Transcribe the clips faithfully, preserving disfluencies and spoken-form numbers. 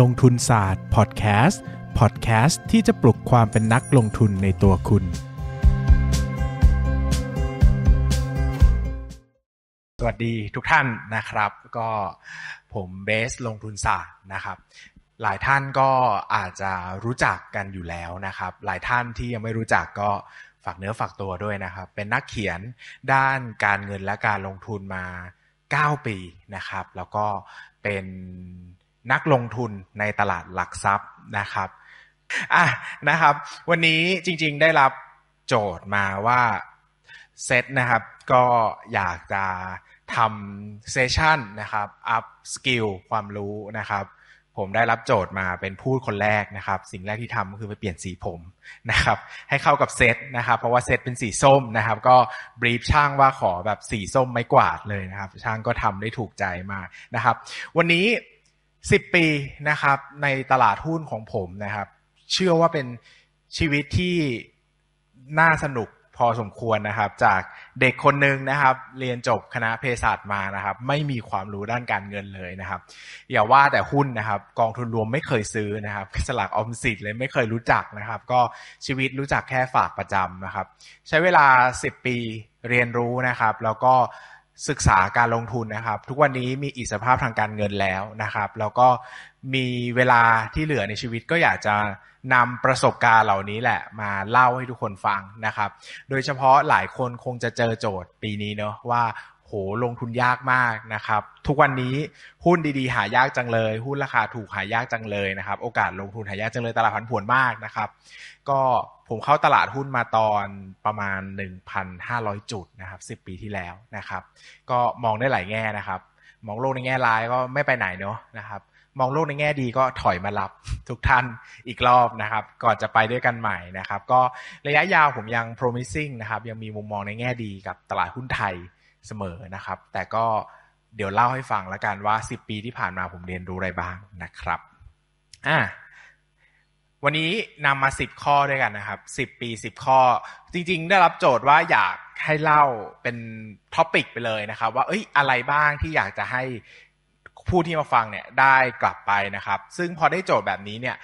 ลงทุนศาสตร์พอดแคสต์พอดแคสต์ที่จะปลุกความเป็นนักลงทุนในตัวคุณสวัสดีทุกท่านนะครับก็ผมเบสลงทุนศาสตร์นะครับหลายท่านก็อาจจะรู้จักกันอยู่แล้วนะครับหลายท่านที่ยังไม่รู้จักก็ฝากเนื้อฝากตัวด้วยนะครับเป็นนักเขียนด้านการเงินและการลงทุนมาเก้าปีนะครับแล้วก็เป็นนักลงทุนในตลาดหลักทรัพย์นะครับอ่ะนะครับวันนี้จริงๆได้รับโจทย์มาว่าเซตนะครับก็อยากจะทำเซสชั่นนะครับอัพสกิลความรู้นะครับผมได้รับโจทย์มาเป็นพูดคนแรกนะครับสิ่งแรกที่ทำก็คือไปเปลี่ยนสีผมนะครับให้เข้ากับเซตนะครับเพราะว่าเซตเป็นสีส้มนะครับก็บรีฟช่างว่าขอแบบสีส้มไม้กวาดเลยนะครับช่างก็ทำได้ถูกใจมากนะครับวันนี้สิบปีนะครับในตลาดหุ้นของผมนะครับเชื่อว่าเป็นชีวิตที่น่าสนุกพอสมควรนะครับจากเด็กคนนึงนะครับเรียนจบคณะเภสัชมานะครับไม่มีความรู้ด้านการเงินเลยนะครับอย่าว่าแต่หุ้นนะครับกองทุนรวมไม่เคยซื้อนะครับสลากออมสินเลยไม่เคยรู้จักนะครับก็ชีวิตรู้จักแค่ฝากประจำนะครับใช้เวลาสิบปีเรียนรู้นะครับแล้วก็ศึกษาการลงทุนนะครับทุกวันนี้มีอิสรภาพทางการเงินแล้วนะครับแล้วก็มีเวลาที่เหลือในชีวิตก็อยากจะนำประสบการณ์เหล่านี้แหละมาเล่าให้ทุกคนฟังนะครับโดยเฉพาะหลายคนคงจะเจอโจทย์ปีนี้เนอะว่าโหลงทุนยากมากนะครับทุกวันนี้หุ้นดีๆหายากจังเลยหุ้นราคาถูกหายากจังเลยนะครับโอกาสลงทุนหายากจังเลยตลาดผันผวนมากนะครับก็ผมเข้าตลาดหุ้นมาตอนประมาณ หนึ่งพันห้าร้อย จุดนะครับสิบปีที่แล้วนะครับก็มองได้หลายแง่นะครับมองโลกในแง่ร้ายก็ไม่ไปไหนเนาะนะครับมองโลกในแง่ดีก็ถอยมารับทุกท่านอีกรอบนะครับก่อนจะไปด้วยกันใหม่นะครับก็ระยะยาวผมยัง promising นะครับยังมีมุมมองในแง่ดีกับตลาดหุ้นไทยเสมอนะครับแต่ก็เดี๋ยวเล่าให้ฟังละกันว่าสิบปีที่ผ่านมาผมเรียนรู้อะไรบ้างนะครับอ่ะวันนี้นำมาสิบข้อด้วยกันนะครับสิบปีสิบข้อจริงๆได้รับโจทย์ว่าอยากให้เล่าเป็นท็อปิกไปเลยนะครับว่าเอ้ยอะไรบ้างที่อยากจะให้ผู้ที่มาฟังเนี่ยได้กลับไปนะครับซึ่งพอได้โจทย์แบบนี้เนี่ย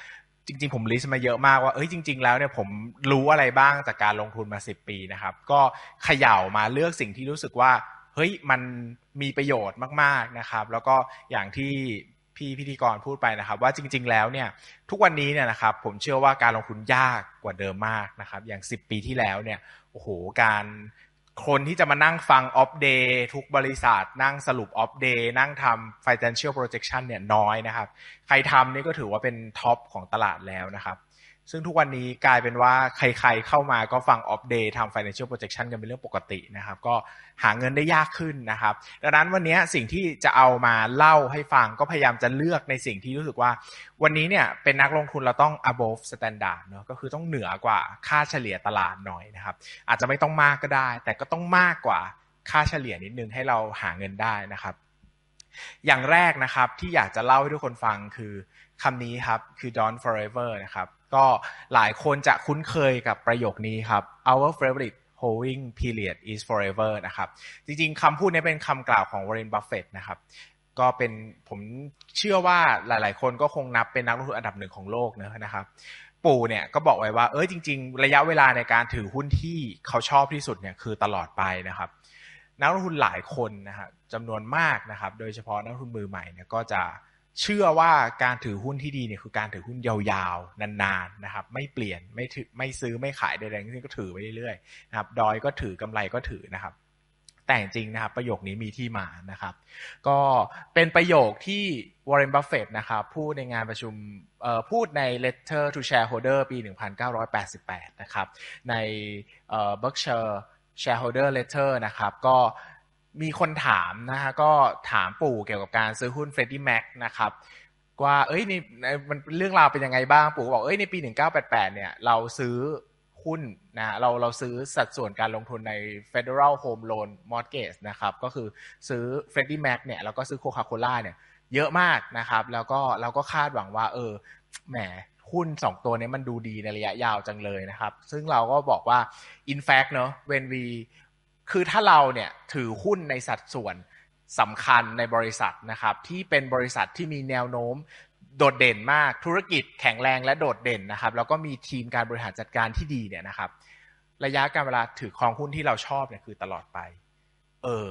จริงๆผมลิสต์มาเยอะมากว่าเอ้ยจริงๆแล้วเนี่ยผมรู้อะไรบ้างจากการลงทุนมาสิบปีนะครับก็เขย่ามาเลือกสิ่งที่รู้สึกว่าเฮ้ยมันมีประโยชน์มากๆนะครับแล้วก็อย่างที่พี่พิธีกรพูดไปนะครับว่าจริงๆแล้วเนี่ยทุกวันนี้เนี่ยนะครับผมเชื่อว่าการลงทุนยากกว่าเดิมมากนะครับอย่างสิบปีที่แล้วเนี่ยโอ้โหการคนที่จะมานั่งฟังออฟเดย์ทุกบริษัทนั่งสรุปออฟเดย์นั่งทำ financial projection เนี่ยน้อยนะครับใครทำนี่ก็ถือว่าเป็นท็อปของตลาดแล้วนะครับซึ่งทุกวันนี้กลายเป็นว่าใครๆเข้ามาก็ฟังออฟเดย์ทำ financial projection กันเป็นเรื่องปกตินะครับก็หาเงินได้ยากขึ้นนะครับดังนั้นวันนี้สิ่งที่จะเอามาเล่าให้ฟังก็พยายามจะเลือกในสิ่งที่รู้สึกว่าวันนี้เนี่ยเป็นนักลงทุนเราต้อง above standard เนาะก็คือต้องเหนือกว่าค่าเฉลี่ยตลาดหน่อยนะครับอาจจะไม่ต้องมากก็ได้แต่ก็ต้องมากกว่าค่าเฉลี่ยนิดนึงให้เราหาเงินได้นะครับอย่างแรกนะครับที่อยากจะเล่าให้ทุกคนฟังคือคำนี้ครับคือ don't forever นะครับก็หลายคนจะคุ้นเคยกับประโยคนี้ครับ our favorite holding period is forever นะครับจริงๆคำพูดนี้เป็นคำกล่าวของ Warren Buffett นะครับก็เป็นผมเชื่อว่าหลายๆคนก็คงนับเป็นนักลงทุนอันดับหนึ่งของโลกนะครับปู่เนี่ยก็บอกไว้ว่าเอ้ยจริงๆระยะเวลาในการถือหุ้นที่เขาชอบที่สุดเนี่ยคือตลอดไปนะครับนักลงทุนหลายคนนะครับจำนวนมากนะครับโดยเฉพาะนักลงทุนมือใหม่เนี่ยก็จะเชื่อว่าการถือหุ้นที่ดีเนี่ยคือการถือหุ้นยาวๆนานๆนะครับไม่เปลี่ยนไม่ถือไม่ซื้อไม่ขายใดๆทั้งสิ้นก็ถือไปเรื่อยๆนะครับดอยก็ถือกำไรก็ถือนะครับแต่จริงนะครับประโยคนี้มีที่มานะครับก็เป็นประโยคที่ Warren Buffett นะครับพูดในงานประชุมเอ่อพูดใน Letter to Shareholder ปีหนึ่งพันเก้าร้อยแปดสิบแปดนะครับในเอ่อ Berkshire Shareholder Letter นะครับก็มีคนถามนะฮะก็ถามปู่เกี่ยวกับการซื้อหุ้น Freddie Mac นะครับว่าเอ้ยนี่มันเรื่องราวเป็นยังไงบ้างปู่บอกเอ้ยในปีหนึ่งพันเก้าร้อยแปดสิบแปดเนี่ยเราซื้อหุ้นนะเราเราซื้อสัดส่วนการลงทุนใน Federal Home Loan Mortgage นะครับก็คือซื้อ Freddie Mac เนี่ยแล้วก็ซื้อ Coca-Cola เนี่ยเยอะมากนะครับแล้วก็เราก็คาดหวังว่าเออแหมหุ้นสองตัวนี้มันดูดีในระยะยาวจังเลยนะครับซึ่งเราก็บอกว่า in fact เนอะ when weคือถ้าเราเนี่ยถือหุ้นในสัดส่วนสำคัญในบริษัทนะครับที่เป็นบริษัทที่มีแนวโน้ม โดดเด่นมากธุรกิจแข็งแรงและโดดเด่นนะครับแล้วก็มีทีมการบริหารจัดการที่ดีเนี่ยนะครับระยะการเวลาถือครองหุ้นที่เราชอบเนี่ยคือตลอดไปเออ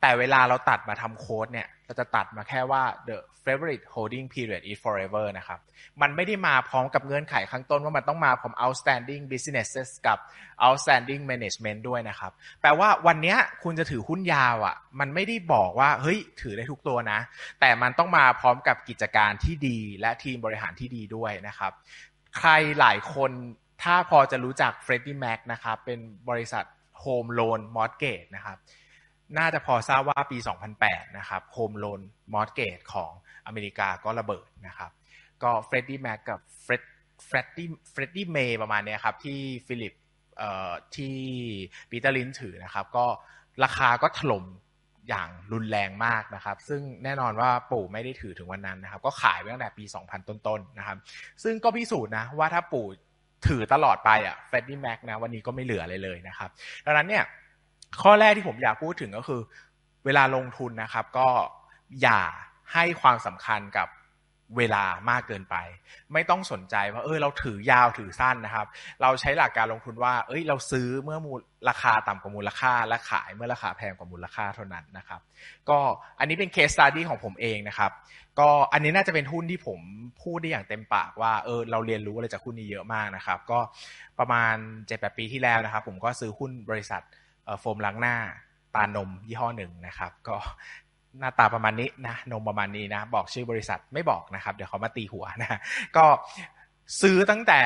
แต่เวลาเราตัดมาทำโค้ดเนี่ยเราจะตัดมาแค่ว่า the favorite holding period is forever นะครับมันไม่ได้มาพร้อมกับเงื่อนไขข้างต้นว่ามันต้องมาพร้อม outstanding businesses กับ outstanding management ด้วยนะครับแปลว่าวันนี้คุณจะถือหุ้นยาวอ่ะมันไม่ได้บอกว่าเฮ้ยถือได้ทุกตัวนะแต่มันต้องมาพร้อมกับกิจการที่ดีและทีมบริหารที่ดีด้วยนะครับใครหลายคนถ้าพอจะรู้จัก Freddie Mac นะครับเป็นบริษัท Home Loan Mortgage นะครับน่าจะพอทราบว่าปีสองพันแปดนะครับ Home Loan Mortgage ของอเมริกาก็ระเบิดนะครับก็ Freddie Mac กับ Fred Freddie Freddie May ประมาณเนี้ยครับที่ฟิลิปเอ่อที่ปีเตอร์ลินถือนะครับก็ราคาก็ถล่มอย่างรุนแรงมากนะครับซึ่งแน่นอนว่าปู่ไม่ได้ถือถึงวันนั้นนะครับก็ขายไปตั้งแต่ปีสองพันต้นๆ น, นะครับซึ่งก็พิสูจน์นะว่าถ้าปู่ถือตลอดไปอ่ะ Freddie Mac นะวันนี้ก็ไม่เหลืออะไรเลยนะครับดังนั้นเนี่ยข้อแรกที่ผมอยากพูดถึงก็คือเวลาลงทุนนะครับก็อย่าให้ความสำคัญกับเวลามากเกินไปไม่ต้องสนใจว่าเออเราถือยาวถือสั้นนะครับเราใช้หลักการลงทุนว่าเอ้ยเราซื้อเมื่อราคาต่ำกว่ามูลค่าและขายเมื่อราคาแพงกว่ามูลค่าเท่านั้นนะครับก็อันนี้เป็น case study ของผมเองนะครับก็อันนี้น่าจะเป็นหุ้นที่ผมพูดได้อย่างเต็มปากว่าเออเราเรียนรู้อะไรจากหุ้นนี้เยอะมากนะครับก็ประมาณ เจ็ดถึงแปด ปีที่แล้วนะครับผมก็ซื้อหุ้นบริษัทโฟมล้างหน้าตานมยี่ห้อหนึ่งนะครับก็หน้าตาประมาณนี้นะนมประมาณนี้นะบอกชื่อบริษัทไม่บอกนะครับเดี๋ยวเขามาตีหัวนะก็ซื้อตั้งแต่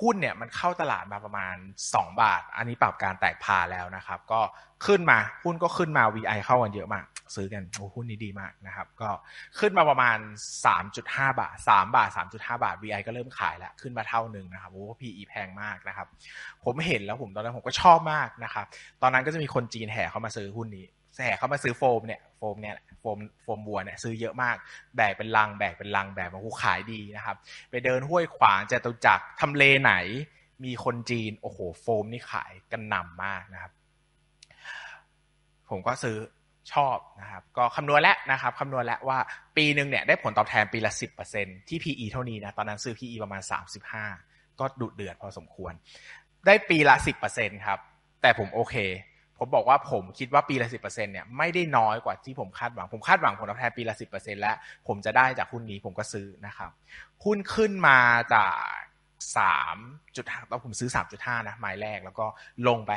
หุ้นเนี่ยมันเข้าตลาดมาประมาณสองบาทอันนี้ปรับการแตกพาแล้วนะครับก็ขึ้นมาหุ้นก็ขึ้นมา วี ไอ เข้ากันเยอะมากซื้อกันโอ้หุ้นนี้ดีมากนะครับก็ขึ้นมาประมาณ สามจุดห้า บาทสามบาท สามจุดห้า บาท วี ไอ ก็เริ่มขายแล้วขึ้นมาเท่านึงนะครับโอ้ พี อี แพงมากนะครับผมเห็นแล้วผมตอนนั้นผมก็ชอบมากนะครับตอนนั้นก็จะมีคนจีนแห่เข้ามาซื้อหุ้นนี้แห่เข้ามาซื้อโฟมเนี่ยโฟมเนี่ยโฟมโฟมบัวเนี่ยซื้อเยอะมากแบกเป็นลังแบกเป็นลังแบกมาโอ้ขายดีนะครับไปเดินห้วยขวางจตุจักรทำเลไหนมีคนจีนโอ้โหโฟมนี่ขายกันหนำมากนะครับผมก็ซื้อชอบนะครับก็คำนวณแล้วนะครับคำนวณแล้วว่าปีนึงเนี่ยได้ผลตอบแทนปีละ สิบเปอร์เซ็นต์ ที่ พี อี เท่านี้นะตอนนั้นซื้อ พี อี ประมาณสามสิบห้าก็ดุเดือดพอสมควรได้ปีละ สิบเปอร์เซ็นต์ ครับแต่ผมโอเคผมบอกว่าผมคิดว่าปีละ สิบเปอร์เซ็นต์ เนี่ยไม่ได้น้อยกว่าที่ผมคาดหวังผมคาดหวังผลตอบแทนปีละ สิบเปอร์เซ็นต์ และผมจะได้จากหุ้นนี้ผมก็ซื้อนะครับหุ้นขึ้นมาจาก สามจุดห้า ตอนผมซื้อ สามจุดห้า นะไม้แรกแล้วก็ลงไป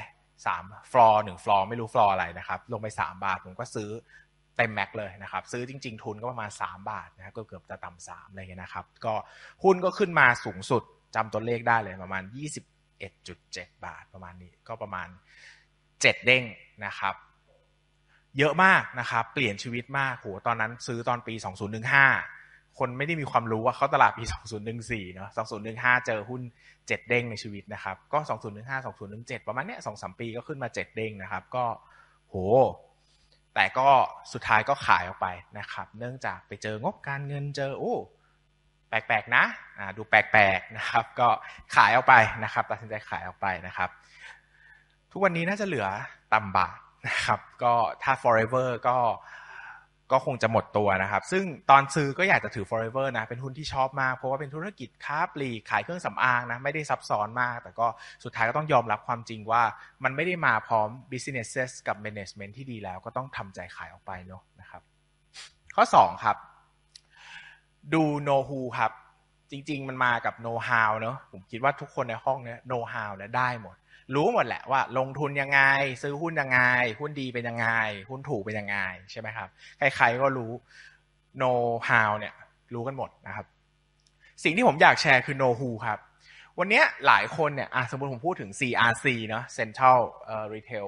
สามฟลอร์หนึ่งฟลอร์ไม่รู้ฟลอร์อะไรนะครับลงไปสามบาทผมก็ซื้อเต็มแม็กเลยนะครับซื้อจริงๆทุนก็ประมาณสามบาทนะก็เกือบจะต่ำสามอะไรเงี้ยนะครับก็หุ้นก็ขึ้นมาสูงสุดจำตัวเลขได้เลยประมาณ ยี่สิบเอ็ดจุดเจ็ด บาทประมาณนี้ก็ประมาณเจ็ดเด้งนะครับเยอะมากนะครับเปลี่ยนชีวิตมากโหตอนนั้นซื้อตอนปีสองพันสิบห้าคนไม่ได้มีความรู้ว่าเข้าตลาดปีสองพันสิบสี่เนาะสองพันสิบห้าเจอหุ้นเจ็ดเด้งในชีวิตนะครับก็สองพันสิบห้า สองพันสิบเจ็ดประมาณเนี้ย สองถึงสาม ปีก็ขึ้นมาเจ็ดเด้งนะครับก็โหแต่ก็สุดท้ายก็ขายออกไปนะครับเนื่องจากไปเจองบการเงินเจอโอ้แปลกๆนะอ่าดูแปลกๆนะครับก็ขายออกไปนะครับตัดสินใจขายออกไปนะครับทุกวันนี้น่าจะเหลือต่ำบาทนะครับก็ถ้า forever ก็ก็คงจะหมดตัวนะครับซึ่งตอนซื้อก็อยากจะถือ forever นะเป็นหุ้นที่ชอบมากเพราะว่าเป็นธุรกิจค้าปลีกขายเครื่องสำอางนะไม่ได้ซับซ้อนมากแต่ก็สุดท้ายก็ต้องยอมรับความจริงว่ามันไม่ได้มาพร้อม businesses กับ management ที่ดีแล้วก็ต้องทำใจขายออกไปเนาะนะครับข้อสองครับดู know who ครับจริงๆมันมากับ know how เนาะผมคิดว่าทุกคนในห้องเนี้ย know how และได้หมดรู้หมดแหละว่าลงทุนยังไงซื้อหุ้นยังไงหุ้นดีเป็นยังไงหุ้นถูกเป็นยังไงใช่ไหมครับใครๆก็รู้ know how เนี่ยรู้กันหมดนะครับสิ่งที่ผมอยากแชร์คือ know who ครับวันนี้หลายคนเนี่ยสมมติผมพูดถึง ซี อาร์ ซี เนาะ Central Retail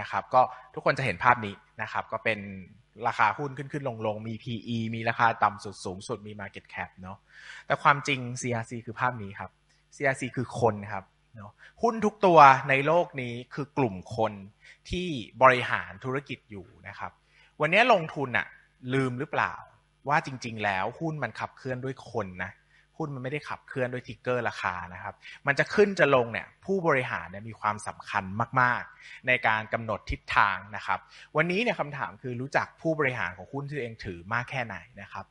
นะครับก็ทุกคนจะเห็นภาพนี้นะครับก็เป็นราคาหุ้นขึ้นๆลงๆมี พี อี มีราคาต่ำสุดสูงสุดมี market cap เนาะแต่ความจริง ซี อาร์ ซี คือภาพนี้ครับ ซี อาร์ ซี คือคนครับหุ้นทุกตัวในโลกนี้คือกลุ่มคนที่บริหารธุรกิจอยู่นะครับวันนี้ลงทุนน่ะลืมหรือเปล่าว่าจริงๆแล้วหุ้นมันขับเคลื่อนด้วยคนนะ หุ้นมันไม่ได้ขับเคลื่อนด้วยทิกเกอร์ราคานะครับมันจะขึ้นจะลงเนี่ยผู้บริหารเนี่ยมีความสำคัญมากๆในการกำหนดทิศทางนะครับวันนี้เนี่ยคำถามคือรู้จักผู้บริหารของหุ้นที่ตัวเองถือมากแค่ไหนนะครับ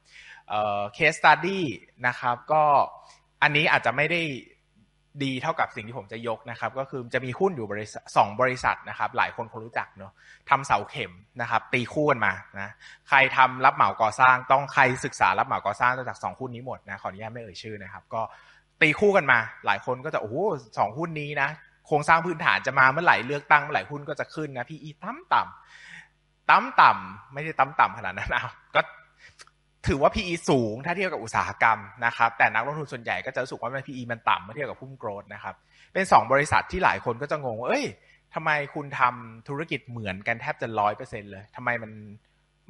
เอ่อ case study นะครับก็อันนี้อาจจะไม่ได้ดีเท่ากับสิ่งที่ผมจะยกนะครับก็คือจะมีหุ้นอยู่บริษัทสองบริษัทนะครับหลายคนคงรู้จักเนาะทำเสาเข็มนะครับตีคู่กันมานะใครทำรับเหมาก่อสร้างต้องใครศึกษารับเหมาก่อสร้างต้องจากสองหุ้นนี้หมดนะขออนุญาตไม่เอ่ยชื่อนะครับก็ตีคู่กันมาหลายคนก็จะโอ้โหสองหุ้นนี้นะโครงสร้างพื้นฐานจะมาเมื่อไหร่เลือกตั้งเมื่อไหร่หุ้นก็จะขึ้นนะพี่อีต่ำต่ำต่ำต่ำไม่ได้ต่ำต่ำขนาดนั้นนะก็ถือว่า พี อี สูงถ้าเทียบกับอุตสาหกรรมนะครับแต่นักลงทุนส่วนใหญ่ก็จะรู้สึกว่า พี อี มันต่ำเมื่อเทียบกับหุ้นโกรทนะครับเป็นสองบริษัทที่หลายคนก็จะงงว่าเอ้ยทำไมคุณทำธุรกิจเหมือนกันแทบจะ ร้อยเปอร์เซ็นต์ เลยทำไมมัน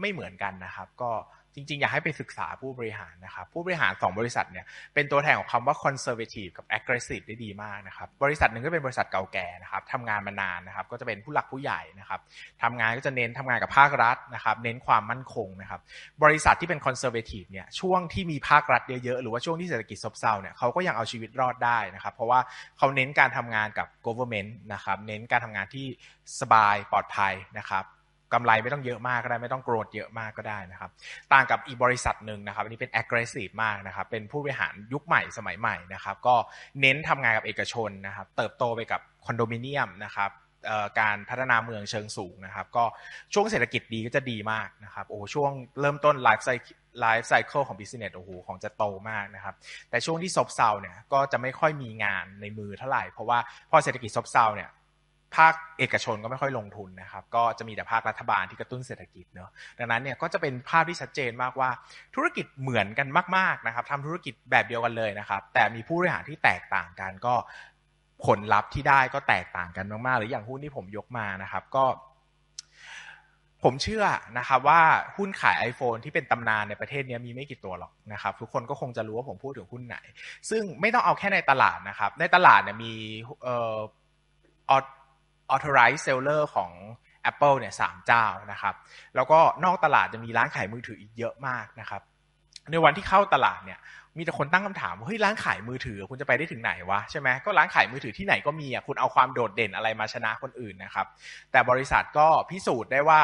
ไม่เหมือนกันนะครับก็จริงๆอยากให้ไปศึกษาผู้บริหารนะครับผู้บริหารสองบริษัทเนี่ยเป็นตัวแทนของคำว่า conservative กับ aggressive ได้ดีมากนะครับบริษัทหนึ่งก็เป็นบริษัทเก่าแก่นะครับทำงานมานานนะครับก็จะเป็นผู้หลักผู้ใหญ่นะครับทำงานก็จะเน้นทำงานกับภาครัฐนะครับเน้นความมั่นคงนะครับบริษัทที่เป็น conservative เนี่ยช่วงที่มีภาครัฐเยอะๆหรือว่าช่วงที่เศรษฐกิจซบเซาเนี่ยเขาก็ยังเอาชีวิตรอดได้นะครับเพราะว่าเขาเน้นการทำงานกับ government นะครับเน้นการทำงานที่สบายปลอดภัยนะครับกำไรไม่ต้องเยอะมากก็ได้ไม่ต้องโกรธเยอะมากก็ได้นะครับต่างกับอีกบริษัทหนึ่งนะครับอันนี้เป็น aggressive มากนะครับเป็นผู้บริหารยุคใหม่สมัยใหม่นะครับก็เน้นทำงานกับเอกชนนะครับเติบโตไปกับคอนโดมิเนียมนะครับการพัฒนาเมืองเชิงสูงนะครับก็ช่วงเศรษฐกิจดีก็จะดีมากนะครับโอ้ช่วงเริ่มต้น life cycle life cycle ของ business โอ้โหของจะโตมากนะครับแต่ช่วงที่ซบเซาเนี่ยก็จะไม่ค่อยมีงานในมือเท่าไหร่เพราะว่าพอเศรษฐกิจซบเซาเนี่ยภาคเอกชนก็ไม่ค่อยลงทุนนะครับก็จะมีแต่ภาครัฐบาลที่กระตุ้นเศรษฐกิจเนาะดังนั้นเนี่ยก็จะเป็นภาพที่ชัดเจนมากว่าธุรกิจเหมือนกันมากๆนะครับทำธุรกิจแบบเดียวกันเลยนะครับแต่มีผู้บริหารที่แตกต่างกันก็ผลลัพธ์ที่ได้ก็แตกต่างกันมากๆหรืออย่างหุ้นที่ผมยกมานะครับก็ผมเชื่อนะครับว่าหุ้นขาย iPhone ที่เป็นตำนานในประเทศนี้มีไม่กี่ตัวหรอกนะครับทุกคนก็คงจะรู้ว่าผมพูดถึงหุ้นไหนซึ่งไม่ต้องเอาแค่ในตลาดนะครับในตลาดเนี่ยมีเอ่อauthorized seller ของ Apple เนี่ยสามเจ้านะครับแล้วก็นอกตลาดจะมีร้านขายมือถืออีกเยอะมากนะครับในวันที่เข้าตลาดเนี่ยมีแต่คนตั้งคำถามว่าเฮ้ยร้านขายมือถือคุณจะไปได้ถึงไหนวะใช่ไหมก็ร้านขายมือถือที่ไหนก็มีอ่ะคุณเอาความโดดเด่นอะไรมาชนะคนอื่นนะครับแต่บริษัทก็พิสูจน์ได้ว่า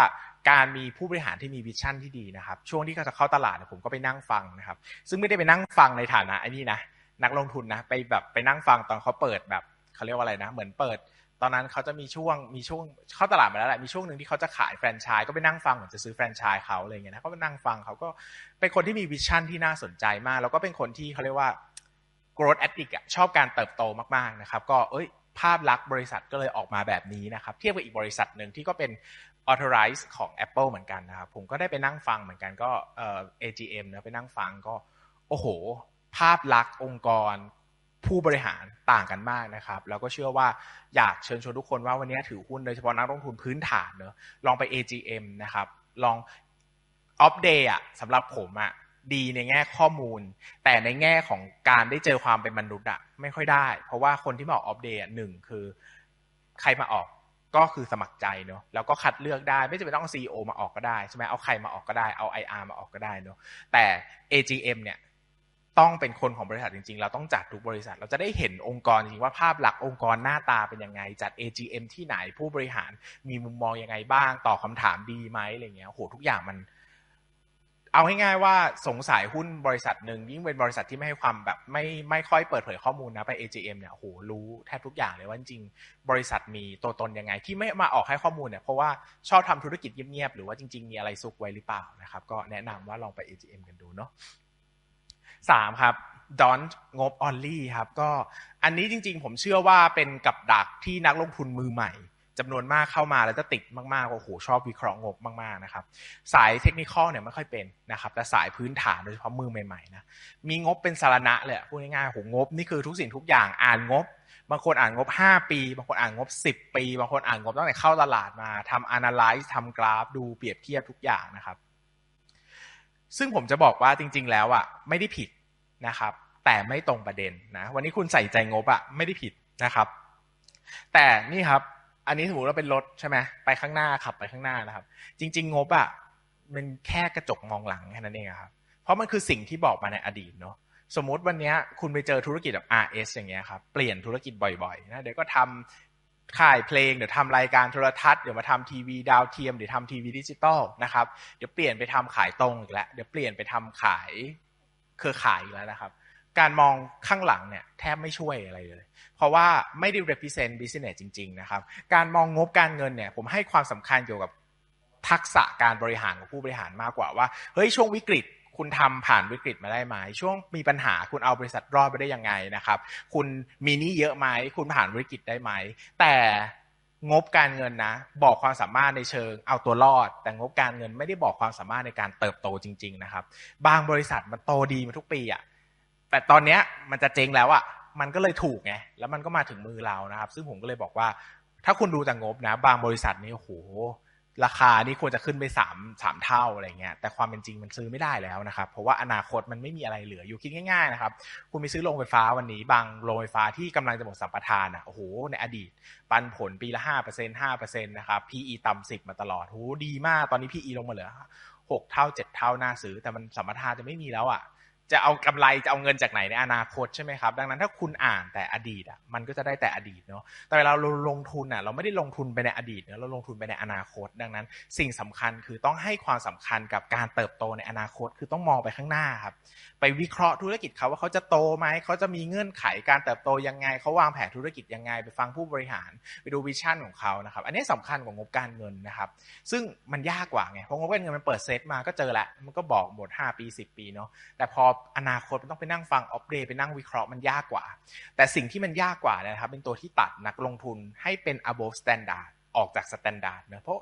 การมีผู้บริหารที่มีวิชั่นที่ดีนะครับช่วงที่เขาจะเข้าตลาดผมก็ไปนั่งฟังนะครับซึ่งไม่ได้ไปนั่งฟังในฐานะไอ้นี่นะนักลงทุนนะไปแบบไปนั่งฟังตอนเขาเปิดแบบเขาเรียกว่าอะไรนะเหมือนเปิดตอนนั้นเขาจะมีช่วงมีช่วงเข้าตลาดมาแล้วแหละมีช่วงหนึ่งที่เขาจะขายแฟรนไชส์ก็ไปนั่งฟังเหมือนจะซื้อแฟรนไชส์เขาอะไรเงี้ยนะก็ไปนั่งฟังเขาก็เป็นคนที่มีวิชั่นที่น่าสนใจมากแล้วก็เป็นคนที่เขาเรียกว่า growth addict ชอบการเติบโตมากๆนะครับก็เอ้ยภาพลักษณ์บริษัทก็เลยออกมาแบบนี้นะครับเทียบกับอีกบริษัทนึงที่ก็เป็น authorized ของ Apple เหมือนกันนะครับผมก็ได้ไปนั่งฟังเหมือนกันก็เอ่อ เอ จี เอ็ม นะไปนั่งฟังก็โอ้โหภาพลักษณ์องค์กรผู้บริหารต่างกันมากนะครับแล้วก็เชื่อว่าอยากเชิญชวนทุกคนว่าวันนี้ถือหุ้นโดยเฉพาะนักลงทุนพื้นฐานเนอะลองไป เอ จี เอ็ม นะครับลองอัปเดตอ่ะสำหรับผมอ่ะดีในแง่ข้อมูลแต่ในแง่ของการได้เจอความเป็นมนุษย์อ่ะไม่ค่อยได้เพราะว่าคนที่มาออกอัปเดตหนึ่งคือใครมาออกก็คือสมัครใจเนอะแล้วก็คัดเลือกได้ไม่จำเป็นต้อง ซี อี โอ มาออกก็ได้ใช่ไหมเอาใครมาออกก็ได้เอา ไอ อาร์ มาออกก็ได้เนอะแต่ เอ จี เอ็ม เนี่ยต้องเป็นคนของบริษัทจริงๆเราต้องจัดทุกบริษัทเราจะได้เห็นองค์กรจริงๆว่าภาพลักษณ์องค์กรหน้าตาเป็นยังไงจัด เอ จี เอ็ม ที่ไหนผู้บริหารมีมุมมองยังไงบ้างตอบคำถามดีไหมอะไรเงี้ยโหทุกอย่างมันเอาง่ายๆว่าสงสัยหุ้นบริษัทหนึ่งยิ่งเป็นบริษัทที่ไม่ให้ความแบบไม่ไม่ค่อยเปิดเผยข้อมูลนะไป เอ จี เอ็ม เนี่ยโหรู้แทบทุกอย่างเลยว่าจริงบริษัทมีตัวตนยังไงที่ไม่มาออกให้ข้อมูลเนี่ยเพราะว่าชอบทำธุรกิจเงียบๆหรือว่าจริงๆมีอะไรซุกไว้หรือเปล่านะครับก็แนะนำว่าลองไป เอ จี เอ็ม กันดูเนาะสามครับ Don't งบ Only ครับก็อันนี้จริงๆผมเชื่อว่าเป็นกับดักที่นักลงทุนมือใหม่จำนวนมากเข้ามาแล้วจะติดมากๆโอ้โหชอบวิเคราะห์งบมากๆนะครับสายเทคนิคอลเนี่ยไม่ค่อยเป็นนะครับแต่สายพื้นฐานโดยเฉพาะมือใหม่ๆนะมีงบเป็นสารณะเลยพูดง่ายๆโอ้โหงบนี่คือทุกสิ่งทุกอย่างอ่านงบบางคนอ่านงบห้าปีบางคนอ่านงบสิบปีบางคนอ่านงบตั้งแต่เข้าตลาดมาทำ analyze ทำกราฟดูเปรียบเทียบทุกอย่างนะครับซึ่งผมจะบอกว่าจริงๆแล้วอ่ะไม่ได้ผิดนะครับแต่ไม่ตรงประเด็นนะวันนี้คุณใส่ใจงบอ่ะไม่ได้ผิดนะครับแต่นี่ครับอันนี้สมมุติว่าเป็นรถใช่ไหมไปข้างหน้าขับไปข้างหน้านะครับจริงๆงบอ่ะมันแค่กระจกมองหลังแค่นั้นเองครับเพราะมันคือสิ่งที่บอกมาในอดีตเนาะ สมมติวันนี้คุณไปเจอธุรกิจแบบ อาร์ เอส อย่างเงี้ยครับเปลี่ยนธุรกิจบ่อยๆนะเดี๋ยวก็ทำค่ายเพลงเดี๋ยวทำรายการโทรทัศน์เดี๋ยวมาทำทีวีดาวเทียมเดี๋ยวทำทีวีดิจิตอลนะครับเดี๋ยวเปลี่ยนไปทำขายตรงอีกแล้วเดี๋ยวเปลี่ยนไปทำขายเครือข่ายอีกแล้วนะครับการมองข้างหลังเนี่ยแทบไม่ช่วยอะไรเลยเพราะว่าไม่ได้ represent business จริงๆนะครับการมองงบการเงินเนี่ยผมให้ความสำคัญเกี่ยวกับทักษะการบริหารของผู้บริหารมากกว่าว่าเฮ้ยช่วงวิกฤตคุณทำผ่านวิกฤตมาได้ไหมช่วงมีปัญหาคุณเอาบริษัทรอดไปได้ยังไงนะครับคุณมีหนี้เยอะไหมคุณผ่านวิกฤตได้ไหมแต่งบการเงินนะบอกความสามารถในเชิงเอาตัวรอดแต่งบการเงินไม่ได้บอกความสามารถในการเติบโตจริงๆนะครับบางบริษัทมันโตดีมาทุกปีอ่ะแต่ตอนเนี้ยมันจะเจ๊งแล้วอ่ะมันก็เลยถูกไงแล้วมันก็มาถึงมือเรานะครับซึ่งผมก็เลยบอกว่าถ้าคุณดูแต่งบนะบางบริษัทนี่โอ้โหราคานี่ควรจะขึ้นไปสาม สามเท่าอะไรเงี้ยแต่ความเป็นจริงมันซื้อไม่ได้แล้วนะครับเพราะว่าอนาคตมันไม่มีอะไรเหลืออยู่คิดง่ายๆนะครับคุณไปซื้อโรงไฟฟ้าวันนี้บางโรงไฟฟ้าที่กำลังจะหมดสัมปทานอ่ะโอ้โหในอดีตปันผลปีละ ห้าเปอร์เซ็นต์ ห้าเปอร์เซ็นต์ นะครับ พี อี ต่ำสิบมาตลอดโหดีมากตอนนี้ พี อี ลงมาเหลือหกเท่าเจ็ดเท่าน่าซื้อแต่มันสัมปทานจะไม่มีแล้วอ่ะจะเอากำไรจะเอาเงินจากไหนในอนาคตใช่ไหมครับดังนั้นถ้าคุณอ่านแต่อดีตอ่ะมันก็จะได้แต่อดีตเนาะแต่เวลาเราลงทุนอ่ะเราไม่ได้ลงทุนไปในอดีตเนาะเราลงทุนไปในอนาคตดังนั้นสิ่งสำคัญคือต้องให้ความสำคัญกับการเติบโตในอนาคตคือต้องมองไปข้างหน้าครับไปวิเคราะห์ธุรกิจเขาว่าเขาจะโตไหมเขาจะมีเงื่อนไขการเติบโตยังไงเขาวางแผนธุรกิจยังไงไปฟังผู้บริหารไปดูวิชั่นของเขานะครับอันนี้สำคัญกว่างบการเงินนะครับซึ่งมันยากกว่าไงเพราะงบการเงินมันเปิดเซตมาก็เจอละมันก็บอกหมดห้าปีสิบปีเนาะแต่พออนาคตมันต้องไปนั่งฟังอัปเดตไปนั่งวิเคราะห์มันยากกว่าแต่สิ่งที่มันยากกว่านะครับเป็นตัวที่ตัดนักลงทุนให้เป็น above standard ออกจาก standard นะเพราะ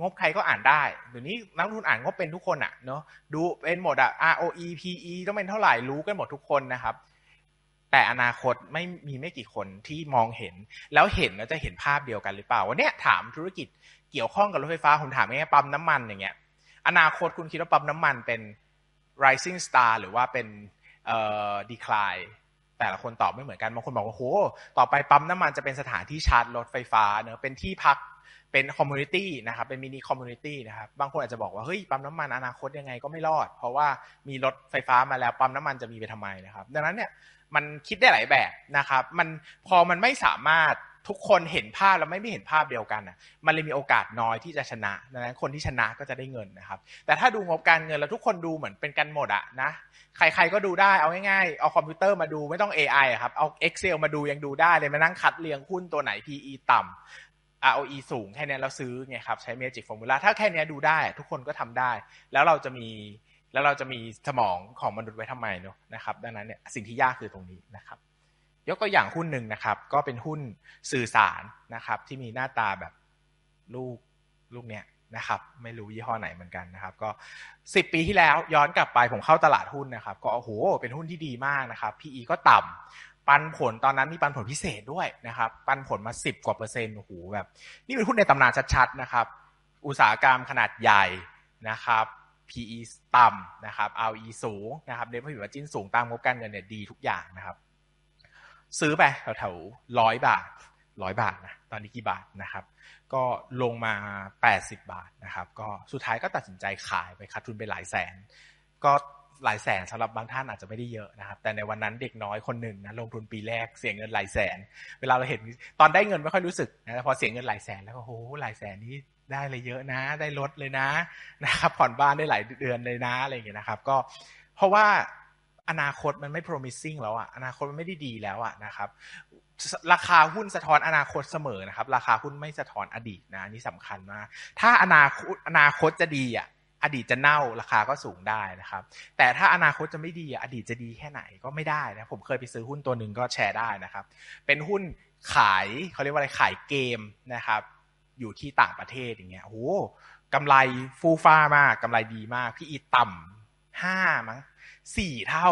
งบใครก็อ่านได้เดี๋ยวนี้นักลงทุนอ่านงบเป็นทุกคนอ่ะเนาะดูเป็นหมดอ่ะ อาร์ โอ อี พี อี ต้องเป็นเท่าไหร่รู้กันหมดทุกคนนะครับแต่อนาคตไม่มีไม่กี่คนที่มองเห็นแล้วเห็นแล้วจะเห็นภาพเดียวกันหรือเปล่าวันนี้ถามธุรกิจเกี่ยวข้องกับรถไฟฟ้าผมถามง่ายๆปั๊มน้ำมันอย่างเงี้ยอนาคตคุณคิดว่าปั๊มน้ำมันเป็นrising star หรือว่าเป็นเอ่อ decline แต่ละคนตอบไม่เหมือนกันบางคนบอกว่าโหต่อไปปั๊มน้ำมันจะเป็นสถานที่ชาร์จรถไฟฟ้าเนอะเป็นที่พักเป็น community นะครับเป็น mini community นะครับบางคนอาจจะบอกว่าเฮ้ยปั๊มน้ำมันอนาคตยังไงก็ไม่รอดเพราะว่ามีรถไฟฟ้ามาแล้วปั๊มน้ำมันจะมีไปทำไมนะครับดังนั้นเนี่ยมันคิดได้หลายแบบนะครับมันพอมันไม่สามารถทุกคนเห็นภาพแล้วไม่ได้เห็นภาพเดียวกันน่ะมันเลยมีโอกาสน้อยที่จะชนะดังนั้นคนที่ชนะก็จะได้เงินนะครับแต่ถ้าดูงบการเงินแล้วทุกคนดูเหมือนเป็นกันหมดอ่ะนะใครๆก็ดูได้เอาง่ายๆเอาคอมพิวเตอร์มาดูไม่ต้อง เอ ไอ อ่ะครับเอา Excel มาดูยังดูได้เลยมานั่งคัดเรียงหุ้นตัวไหน พี อี ต่ำ อาร์ โอ อี สูงแค่นี้เราซื้อไงครับใช้ Magic Formula ถ้าแค่นี้ดูได้ทุกคนก็ทำได้แล้วเราจะมีแล้วเราจะมีสมองของมนุษย์ไว้ทำไมเนาะนะครับดังนั้นเนี่ยสิ่งที่ยากคือตรงนี้นะครับยกตัวอย่างหุ้นหนึ่งนะครับก็เป็นหุ้นสื่อสารนะครับที่มีหน้าตาแบบลูกลูกเนี้ยนะครับไม่รู้ยี่ห้อไหนเหมือนกันนะครับก็สิบปีที่แล้วย้อนกลับไปผมเข้าตลาดหุ้นนะครับก็โอ้โหเป็นหุ้นที่ดีมากนะครับ พี อี ก็ต่ำปันผลตอนนั้นมีปันผลพิเศษด้วยนะครับปันผลมาสิบกว่าเปอร์เซ็นต์โอ้โหแบบนี่เป็นหุ้นในตำนานชัดๆนะครับอุตสาหกรรมขนาดใหญ่นะครับ พี อี ต่ำนะครับ อาร์ โอ อี สูงนะครับเน็ตพอร์ตมาร์จิ้นสูงตามงบการเงินเนี่ยดีทุกอย่างนะครับซื้อไปแถวๆร้อยบาทร้อยบาทนะตอนนี้กี่บาทนะครับก็ลงมาแปดสิบบาทนะครับก็สุดท้ายก็ตัดสินใจขายไปขาดทุนไปหลายแสนก็หลายแสนสำหรับบางท่านอาจจะไม่ได้เยอะนะครับแต่ในวันนั้นเด็กน้อยคนหนึ่งนะลงทุนปีแรกเสียเงินหลายแสนเวลาเราเห็นตอนได้เงินไม่ค่อยรู้สึกนะพอเสียเงินหลายแสนแล้วก็โอ้หลายแสนนี้ได้เลยเยอะนะได้รถเลยนะนะครับผ่อนบ้านได้หลายเดือนเลยนะอะไรอย่างเงี้ยนะครับก็เพราะว่าอนาคตมันไม่ promising แล้วอ่ะอนาคตมันไม่ได้ดีแล้วอ่ะนะครับราคาหุ้นสะท้อนอนาคตเสมอนะครับราคาหุ้นไม่สะท้อนอดีตนะนี่สำคัญมากถ้าอนาคตอนาคตจะดีอ่ะอดีตจะเน่าราคาก็สูงได้นะครับแต่ถ้าอนาคตจะไม่ดีอ่ะอดีตจะดีแค่ไหนก็ไม่ได้นะผมเคยไปซื้อหุ้นตัวนึงก็แชร์ได้นะครับเป็นหุ้นขายเขาเรียกว่าอะไรขายเกมนะครับอยู่ที่ต่างประเทศอย่างเงี้ยโอ้กำไรฟูฟ้ามากกำไรดีมากพี อี ต่ำห้ามั้งสี่เท่า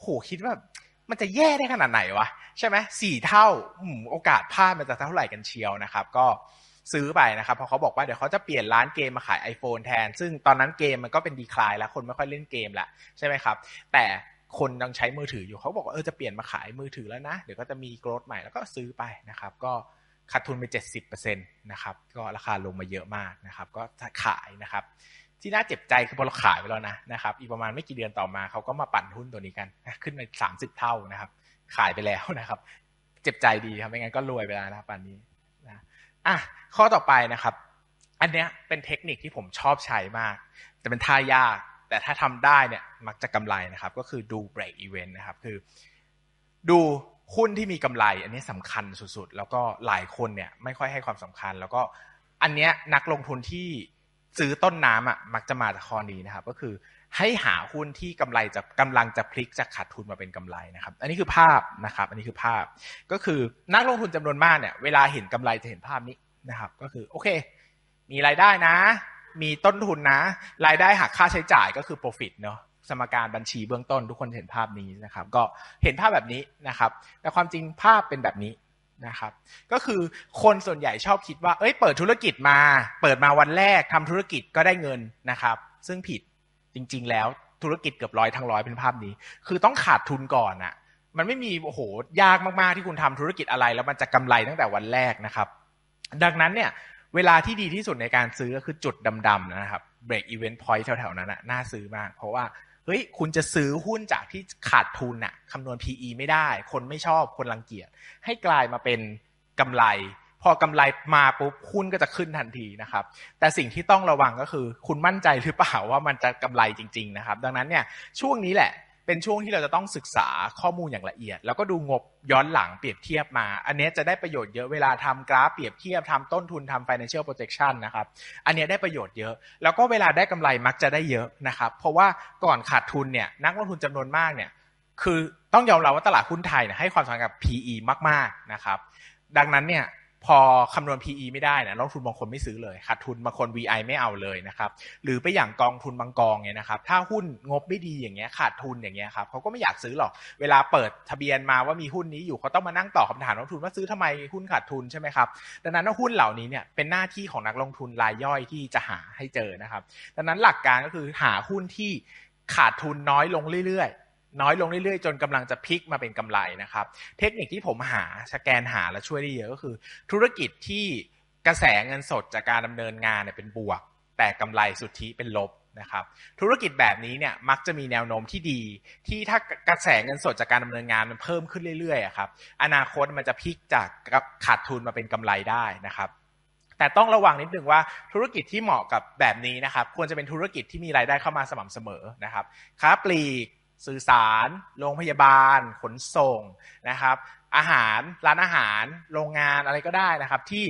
โหคิดว่ามันจะแย่ได้ขนาดไหนวะใช่ไหมสี่เท่าโอกาสพลาดมันจะเท่าไหร่กันเชียวนะครับก็ซื้อไปนะครับเพราะเขาบอกว่าเดี๋ยวเขาจะเปลี่ยนร้านเกมมาขาย iPhone แทนซึ่งตอนนั้นเกมมันก็เป็นดีคลายแล้วคนไม่ค่อยเล่นเกมละใช่ไหมครับแต่คนยังใช้มือถืออยู่เขาบอกว่าเออจะเปลี่ยนมาขายมือถือแล้วนะเดี๋ยวก็จะมีโกรธใหม่แล้วก็ซื้อไปนะครับก็ขาดทุนไป เจ็ดสิบเปอร์เซ็นต์ นะครับก็ราคาลงมาเยอะมากนะครับก็ขายนะครับ ที่น่าเจ็บใจคือพอเราขายไปแล้วนะนะครับอีกประมาณไม่กี่เดือนต่อมาเขาก็มาปั่นหุ้นตัวนี้กันขึ้นไปสามสิบเท่านะครับขายไปแล้วนะครับเจ็บใจดีครับไม่งั้นก็รวยไปแล้วนะป่านนี้นะอ่ะข้อต่อไปนะครับอันเนี้ยเป็นเทคนิคที่ผมชอบใช้มากแต่เป็นท่ายากแต่ถ้าทำได้เนี่ยมักจะกำไรนะครับก็คือดู break event นะครับคือดูหุ้นที่มีกำไรอันนี้สำคัญสุดๆแล้วก็หลายคนเนี่ยไม่ค่อยให้ความสำคัญแล้วก็อันเนี้ยนักลงทุนที่ซื้อต้นน้ำอ่ะมักจะมาจากข้อนี้นะครับก็คือให้หาหุ้นที่กำไรจะกำลังจะพลิกจากขาดทุนมาเป็นกำไรนะครับอันนี้คือภาพนะครับอันนี้คือภาพก็คือนักลงทุนจำนวนมากเนี่ยเวลาเห็นกำไรจะเห็นภาพนี้นะครับก็คือโอเคมีรายได้นะมีต้นทุนนะรายได้หักค่าใช้จ่ายก็คือ profit เนาะสมการบัญชีเบื้องต้นทุกคนเห็นภาพนี้นะครับก็เห็นภาพแบบนี้นะครับแต่ความจริงภาพเป็นแบบนี้นะครับก็คือคนส่วนใหญ่ชอบคิดว่าเอ้ยเปิดธุรกิจมาเปิดมาวันแรกทำธุรกิจก็ได้เงินนะครับซึ่งผิดจริงๆแล้วธุรกิจเกือบร้อยทั้งร้อยเป็นภาพนี้คือต้องขาดทุนก่อนอ่ะมันไม่มีโอ้โหยากมากๆที่คุณทำธุรกิจอะไรแล้วมันจะกำไรตั้งแต่วันแรกนะครับดังนั้นเนี่ยเวลาที่ดีที่สุดในการซื้อก็คือจุดดำๆนะครับ break event point แถวๆนั้นน่ะน่าซื้อมากเพราะว่าเฮ้ยคุณจะซื้อหุ้นจากที่ขาดทุนน่ะคำนวณ พี อี ไม่ได้คนไม่ชอบคนรังเกียจให้กลายมาเป็นกำไรพอกำไรมาปุ๊บหุ้นก็จะขึ้นทันทีนะครับแต่สิ่งที่ต้องระวังก็คือคุณมั่นใจหรือเปล่าว่ามันจะกำไรจริงๆนะครับดังนั้นเนี่ยช่วงนี้แหละเป็นช่วงที่เราจะต้องศึกษาข้อมูลอย่างละเอียดแล้วก็ดูงบย้อนหลังเปรียบเทียบมาอันนี้จะได้ประโยชน์เยอะเวลาทำกราฟเปรียบเทียบทำต้นทุนทำ financial projection นะครับอันนี้ได้ประโยชน์เยอะแล้วก็เวลาได้กำไรมักจะได้เยอะนะครับเพราะว่าก่อนขาดทุนเนี่ยนักลงทุนจำนวนมากเนี่ยคือต้องยอมรับว่าตลาดหุ้นไทยเนี่ยให้ความสำคัญกับ พี อี มากๆนะครับดังนั้นเนี่ยพอคำนวณ พี อี ไม่ได้นะนักลงทุนบางคนไม่ซื้อเลยขาดทุนบางคน วี ไอ ไม่เอาเลยนะครับหรือไปอย่างกองทุนบางกองเนี่ยนะครับถ้าหุ้นงบไม่ดีอย่างเงี้ยขาดทุนอย่างเงี้ยครับเขาก็ไม่อยากซื้อหรอกเวลาเปิดทะเบียนมาว่ามีหุ้นนี้อยู่เขาต้องมานั่งตอบคำถามนักลงทุนว่าซื้อทำไมหุ้นขาดทุนใช่ไหมครับดังนั้นหุ้นเหล่านี้เนี่ยเป็นหน้าที่ของนักลงทุนรายย่อยที่จะหาให้เจอนะครับดังนั้นหลักการก็คือหาหุ้นที่ขาดทุนน้อยลงเรื่อยๆน้อยลงเรื่อยๆจนกำลังจะพลิกมาเป็นกำไรนะครับเทคนิคที่ผมหาสแกนหาและช่วยได้เยอะก็คือธุรกิจที่กระแสเงินสดจากการดำเนินงานเนี่ยเป็นบวกแต่กำไรสุทธิเป็นลบนะครับธุรกิจแบบนี้เนี่ยมักจะมีแนวโน้มที่ดีที่ถ้ากระแสเงินสดจากการดำเนินงานมันเพิ่มขึ้นเรื่อยๆครับอนาคตมันจะพลิกจากขาดทุนมาเป็นกำไรได้นะครับแต่ต้องระวังนิดนึงว่าธุรกิจที่เหมาะกับแบบนี้นะครับควรจะเป็นธุรกิจที่มีรายได้เข้ามาสม่ำเสมอนะครับค้าปลีกสื่อสารโรงพยาบาลขนส่งนะครับอาหารร้านอาหารโรงงานอะไรก็ได้นะครับที่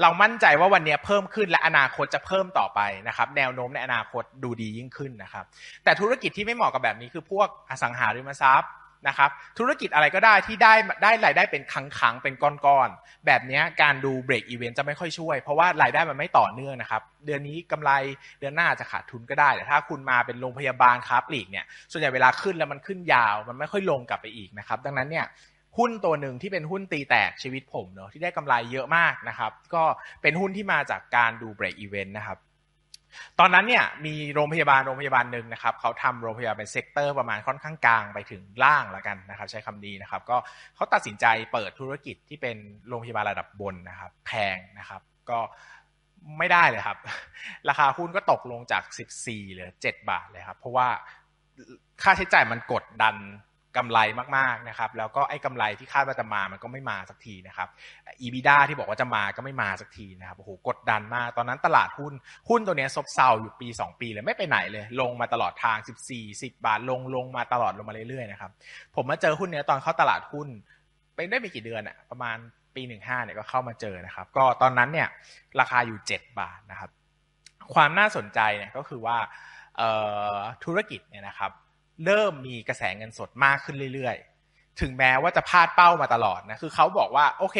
เรามั่นใจว่าวันนี้เพิ่มขึ้นและอนาคตจะเพิ่มต่อไปนะครับแนวโน้มในอนาคตดูดียิ่งขึ้นนะครับแต่ธุรกิจที่ไม่เหมาะกับแบบนี้คือพวกอสังหาริมทรัพย์นะครับธุรกิจอะไรก็ได้ที่ได้ได้รายได้เป็นครั้งๆเป็นก้อนๆแบบนี้การดู break event จะไม่ค่อยช่วยเพราะว่ารายได้มันไม่ต่อเนื่องนะครับเดือนนี้กำไรเดือนหน้าจะขาดทุนก็ได้แต่ถ้าคุณมาเป็นโรงพยาบาลค้าปลีกเนี่ยส่วนใหญ่เวลาขึ้นแล้วมันขึ้นยาวมันไม่ค่อยลงกลับไปอีกนะครับดังนั้นเนี่ยหุ้นตัวหนึ่งที่เป็นหุ้นตีแตกชีวิตผมเนาะที่ได้กำไรเยอะมากนะครับก็เป็นหุ้นที่มาจากการดู break event นะครับตอนนั้นเนี่ยมีโรงพยาบาลโรงพยาบาลหนึ่งนะครับเขาทำโรงพยาบาลเป็นเซกเตอร์ประมาณค่อนข้างกลางไปถึงล่างละกันนะครับใช้คำดีนะครับก็เขาตัดสินใจเปิดธุรกิจที่เป็นโรงพยาบาลระดับบนนะครับแพงนะครับก็ไม่ได้เลยครับราคาหุ้นก็ตกลงจากสิบสี่เหลือเจ็ดบาทเลยครับเพราะว่าค่าใช้จ่ายมันกดดันกำไรมากๆนะครับแล้วก็ไอ้กำไรที่คาดว่าจะมามันก็ไม่มาสักทีนะครับ อี บี ดี เอ ที่บอกว่าจะมาก็ไม่มาสักทีนะครับโอ้โหกดดันมากตอนนั้นตลาดหุ้นหุ้นตัวนี้ซบเซาอยู่ปีสองปีเลยไม่ไปไหนเลยลงมาตลอดทางสิบสี่ สิบบาทลงลงมาตลอดลงมาเรื่อยๆนะครับผมมาเจอหุ้นเนี้ยตอนเข้าตลาดหุ้นไปได้ไม่กี่เดือนอะประมาณปีสิบห้าเนี่ยก็เข้ามาเจอนะครับก็ตอนนั้นเนี่ยราคาอยู่เจ็ดบาทนะครับความน่าสนใจเนี่ยก็คือว่าเอ่อธุรกิจเนี่ยนะครับเริ่มมีกระแสเงินสดมากขึ้นเรื่อยๆถึงแม้ว่าจะพลาดเป้ามาตลอดนะคือเขาบอกว่าโอเค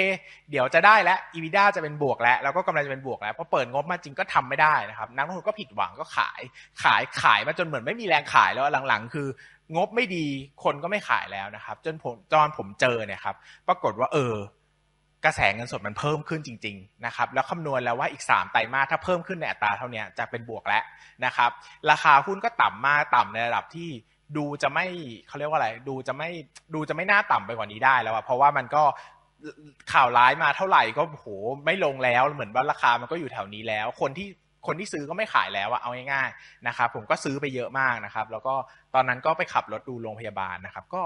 เดี๋ยวจะได้แล้ว อี บี ดี เอ จะเป็นบวกแล้วแล้วก็กำไรจะเป็นบวกแล้วพอเปิดงบมาจริงก็ทำไม่ได้นะครับนักลงทุนก็ผิดหวังก็ขายขายขายมาจนเหมือนไม่มีแรงขายแล้วหลังๆคืองบไม่ดีคนก็ไม่ขายแล้วนะครับจนผมตอนผมเจอเนี่ยครับปรากฏว่าเออกระแสเงินสดมันเพิ่มขึ้นจริงๆนะครับแล้วคำนวณแล้วว่าอีกสามไตรมาสถ้าเพิ่มขึ้นในอัตราเท่านี้จะเป็นบวกแล้วนะครับราคาหุ้นก็ต่ำมากต่ำในระดับที่ดูจะไม่เขาเรียกว่าอะไรดูจะไม่ดูจะไม่น่าต่ำไปกว่านี้ได้แล้วอะเพราะว่ามันก็ข่าวร้ายมาเท่าไหร่ก็โหไม่ลงแล้วเหมือนว่าราคามันก็อยู่แถวนี้แล้วคนที่ คนที่ซื้อก็ไม่ขายแล้วอะเอาง่ายๆนะครับผมก็ซื้อไปเยอะมากนะครับแล้วก็ตอนนั้นก็ไปขับรถดูโรงพยาบาลนะครับก็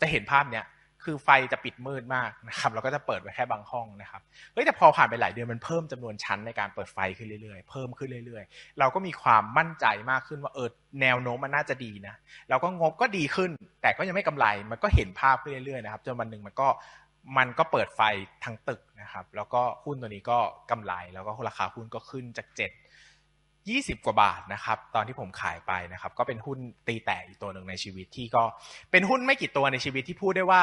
จะเห็นภาพเนี้ยคือไฟจะปิดมืดมากนะครับแล้วก็จะเปิดไว้แค่บางห้องนะครับเฮ้ยแต่พอผ่านไปหลายเดือนมันเพิ่มจำนวนชั้นในการเปิดไฟขึ้นเรื่อยๆเพิ่มขึ้นเรื่อยๆเราก็มีความมั่นใจมากขึ้นว่าเออแนวโน้มมันน่าจะดีนะเราก็งบก็ดีขึ้นแต่ก็ยังไม่กำไรมันก็เห็นภาพขึ้นเรื่อยๆนะครับจนวันหนึ่งมันก็มันก็เปิดไฟทั้งตึกนะครับแล้วก็หุ้นตัวนี้ก็กำไรแล้วก็ราคาหุ้นก็ขึ้นจากเจ็ดยี่สิบกว่าบาทนะครับตอนที่ผมขายไปนะครับก็เป็นหุ้นตีแตกอีกตัวหนึ่งในชีวิตที่ก็เป็นหุ้นไม่กี่ตัวในชีวิตที่พูดได้ว่า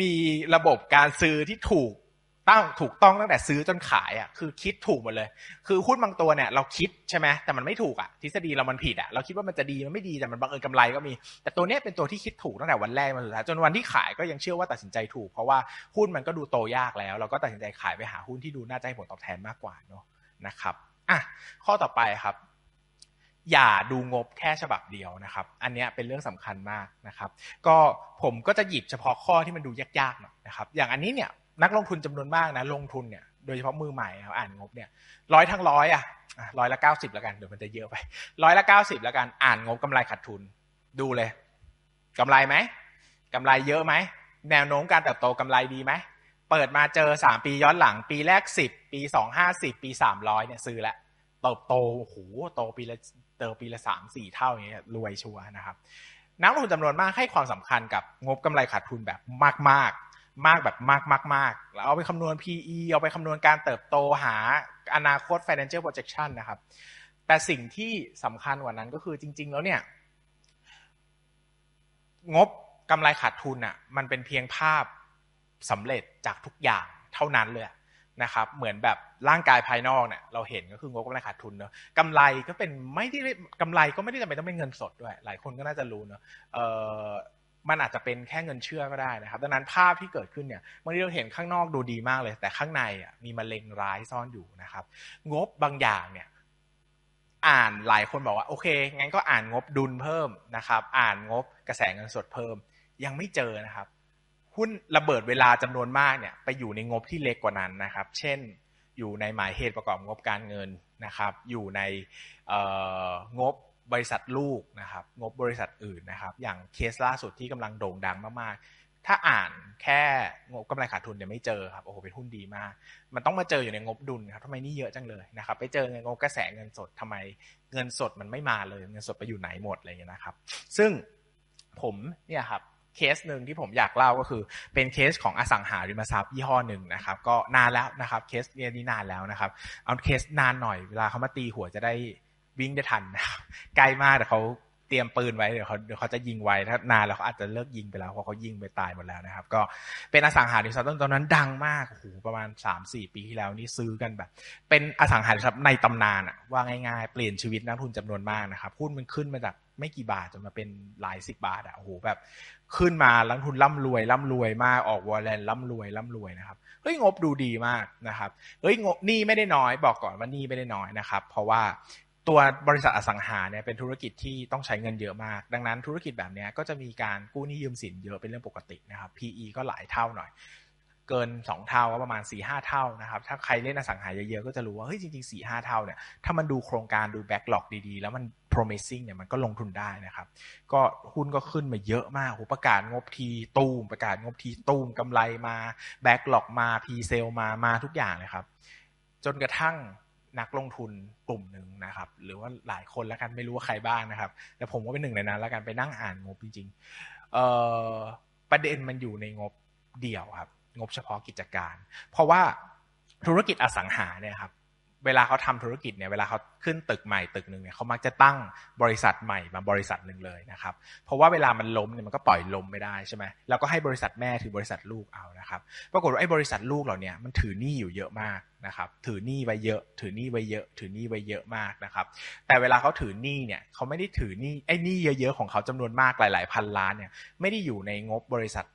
มีระบบการซื้อที่ถูกตั้งถูกต้องตั้งแต่ซื้อจนขายอ่ะคือคิดถูกหมดเลยคือหุ้นบางตัวเนี่ยเราคิดใช่ไหมแต่มันไม่ถูกอ่ะทฤษฎีเรามันผิดอ่ะเราคิดว่ามันจะดีมันไม่ดีแต่มันบังเอิญกำไรก็มีแต่ตัวนี้เป็นตัวที่คิดถูกตั้งแต่วันแรกมาสุดท้ายจนวันที่ขายก็ยังเชื่อว่าตัดสินใจถูกเพราะว่าหุ้นมันก็ดูโตยากแล้วเราก็ตัดสินใจขายไปหาหุ้นที่ดูน่าจะให้ผลตอบแทนมากกว่าเนาะนะครับอ่ะข้อต่อไปครับอย่าดูงบแค่ฉบับเดียวนะครับอันนี้เป็นเรื่องสำคัญมากนะครับก็ผมก็จะหยิบเฉพาะข้อที่มันดูยากๆหน่อยนะครับอย่างอันนี้เนี่ยนักลงทุนจำนวนมากนะลงทุนเนี่ยโดยเฉพาะมือใหม่ครับอ่านงบเนี่ยร้อยทั้งร้อยอ่ะร้อยละเก้าสิบละกันเดี๋ยวมันจะเยอะไปร้อยละเก้าสิบละกันอ่านงบกำไรขาดทุนดูเลยกำไรไหมกำไรเยอะไหมแนวโน้มการเติบโตกำไรดีไหมเปิดมาเจอสามปีย้อนหลังปีแรกสิบปีสอง ห้าสิบปีสามร้อยเนี่ยซื้อแล้วเติบโตโอ้โหโตปีละเติบปีละ สามถึงสี่ เท่าอย่างเงี้ยรวยชัวร์นะครับนักลงทุนจำนวนมากให้ความสำคัญกับงบกำไรขาดทุนแบบมากๆ มากมากแบบมากๆๆแล้วเอาไปคำนวณ พี อี เอาไปคำนวณการเติบโตหาอนาคต financial projection นะครับแต่สิ่งที่สำคัญกว่านั้นก็คือจริงๆแล้วเนี่ยงบกำไรขาดทุนอ่ะมันเป็นเพียงภาพสำเร็จจากทุกอย่างเท่านั้นเลยนะครับเหมือนแบบร่างกายภายนอกเนี่ยเราเห็นก็คืองบกำไรขาดทุนเนอะกำไรก็เป็นไม่ได้กำไรก็ไม่ได้จำเป็นต้องเป็นเงินสดด้วยหลายคนก็น่าจะรู้เนอะเอ่อมันอาจจะเป็นแค่เงินเชื่อก็ได้นะครับดังนั้นภาพที่เกิดขึ้นเนี่ยบางทีเราเห็นข้างนอกดูดีมากเลยแต่ข้างในอ่ะมีมะเร็งร้ายซ่อนอยู่นะครับงบบางอย่างเนี่ยอ่านหลายคนบอกว่าโอเคงั้นก็อ่านงบดุลเพิ่มนะครับอ่านงบกระแสเงินสดเพิ่มยังไม่เจอนะครับหุ้นระเบิดเวลาจำนวนมากเนี่ยไปอยู่ในงบที่เล็กกว่านั้นนะครับเช่นอยู่ในหมายเหตุประกอบงบการเงินนะครับอยู่ในงบบริษัทลูกนะครับงบบริษัทอื่นนะครับอย่างเคสล่าสุดที่กำลังโด่งดังมากๆถ้าอ่านแค่งบกำไรขาดทุนเนี่ยไม่เจอครับโอ้โหเป็นหุ้นดีมากมันต้องมาเจออยู่ในงบดุลครับทำไมนี่เยอะจังเลยนะครับไปเจอในงบกระแสเงินสดทำไมเงินสดมันไม่มาเลยเงินสดไปอยู่ไหนหมดอะไรอย่างนี้นะครับซึ่งผมเนี่ยครับเคสหนึ่งที่ผมอยากเล่าก็คือเป็นเคสของอสังหาริมทรัพย์ยี่ห้อหนึ่งนะครับก็นานแล้วนะครับเคสนี้นานแล้วนะครับเอาเคสนานหน่อยเวลาเขามาตีหัวจะได้วิ่งได้ทันนะครับไกลมากแต่เขาเตรียมปืนไว้เดี๋ยวเขาเดี๋ยวเขาจะยิงไว้ถ้านานแล้วเขาอาจจะเลิกยิงไปแล้วเพราะเขายิงไปตายหมดแล้วนะครับก็เป็นอสังหาริมทรัพย์ตอนนั้นดังมากโอ้โหประมาณ สามถึงสี่ ปีที่แล้วนี่ซื้อกันแบบเป็นอสังหาริมทรัพย์ในตำนานอะว่าง่ายๆเปลี่ยนชีวิตนักทุนจำนวนมากนะครับหุ้นมันขึ้นมาจากไม่กี่บาทจนมาเป็นหลายสิบบาทอ่ะโอ้โหแบบขึ้นมานักทุนร่ำรวยร่ำรวยมากออกวอลเลนร่ำรวยร่ำรวยนะครับเฮ้ยงบดูดีมากนะครับเฮ้ยงบหนี้ไม่ได้น้อยบอกก่อนว่าหนี้ไม่ได้น้อยนะครับเพราะว่าตัวบริษัทอสังหาเนี่ยเป็นธุรกิจที่ต้องใช้เงินเยอะมากดังนั้นธุรกิจแบบนี้ก็จะมีการกู้หนี้ยืมสินเยอะเป็นเรื่องปกตินะครับ พี อี ก็หลายเท่าหน่อยเกินสองเท่าก็ประมาณ สี่ถึงห้า เท่านะครับถ้าใครเล่นอสังหาเยอะๆก็จะรู้ว่าเฮ้ยจริงๆ สี่ถึงห้า เท่าเนี่ยถ้ามันดูโครงการดูแบ็คล็อกดีๆแล้วมัน promising เนี่ยมันก็ลงทุนได้นะครับก็หุ้นก็ขึ้นมาเยอะมากโหประกาศงบทีตูมประกาศงบทีตูมกำไรมาแบ็คล็อกมา pre-sale มามาทุกอย่างเลยครับจนกระทั่งนักลงทุนกลุ่มหนึ่งนะครับหรือว่าหลายคนแล้วกันไม่รู้ว่าใครบ้างนะครับแต่ผมก็เป็นหนึ่งในนั้นแล้วกันไปนั่งอ่านงบจริงๆเอ่อประเด็นมันอยู่ในงบเดี่ยวครับงบเฉพาะกิจการเพราะว่าธุรกิจอสังหาเนี่ยครับเวลาเขาทำธุรกิจเนี่ยเวลาเขาขึ้นตึกใหม่ตึกนึงเนี่ยเขามักจะตั้งบริษัทใหม่มาบริษัทนึงเลยนะครับเพราะว่าเวลามันล้มเนี่ยมันก็ปล่อยล้มไม่ได้ใช่ไหมแล้วก็ให้บริษัทแม่ถือบริษัทลูกเอานะครับปรากฏว่าไอ้บริษัทลูกเหล่านี้มันถือหนี้อยู่เยอะมากนะครับถือหนี้ไว้เยอะถือหนี้ไว้เยอะถือหนี้ไว้เยอะมากนะครับแต่เวลาเขาถือหนี้เนี่ยเขาไม่ได้ถือหนี้ไอ้หนี้เยอะๆของเขาจำนวนมากหลายๆพันล้านเนี่ยไม่ได้อยู่ในงบบริษัท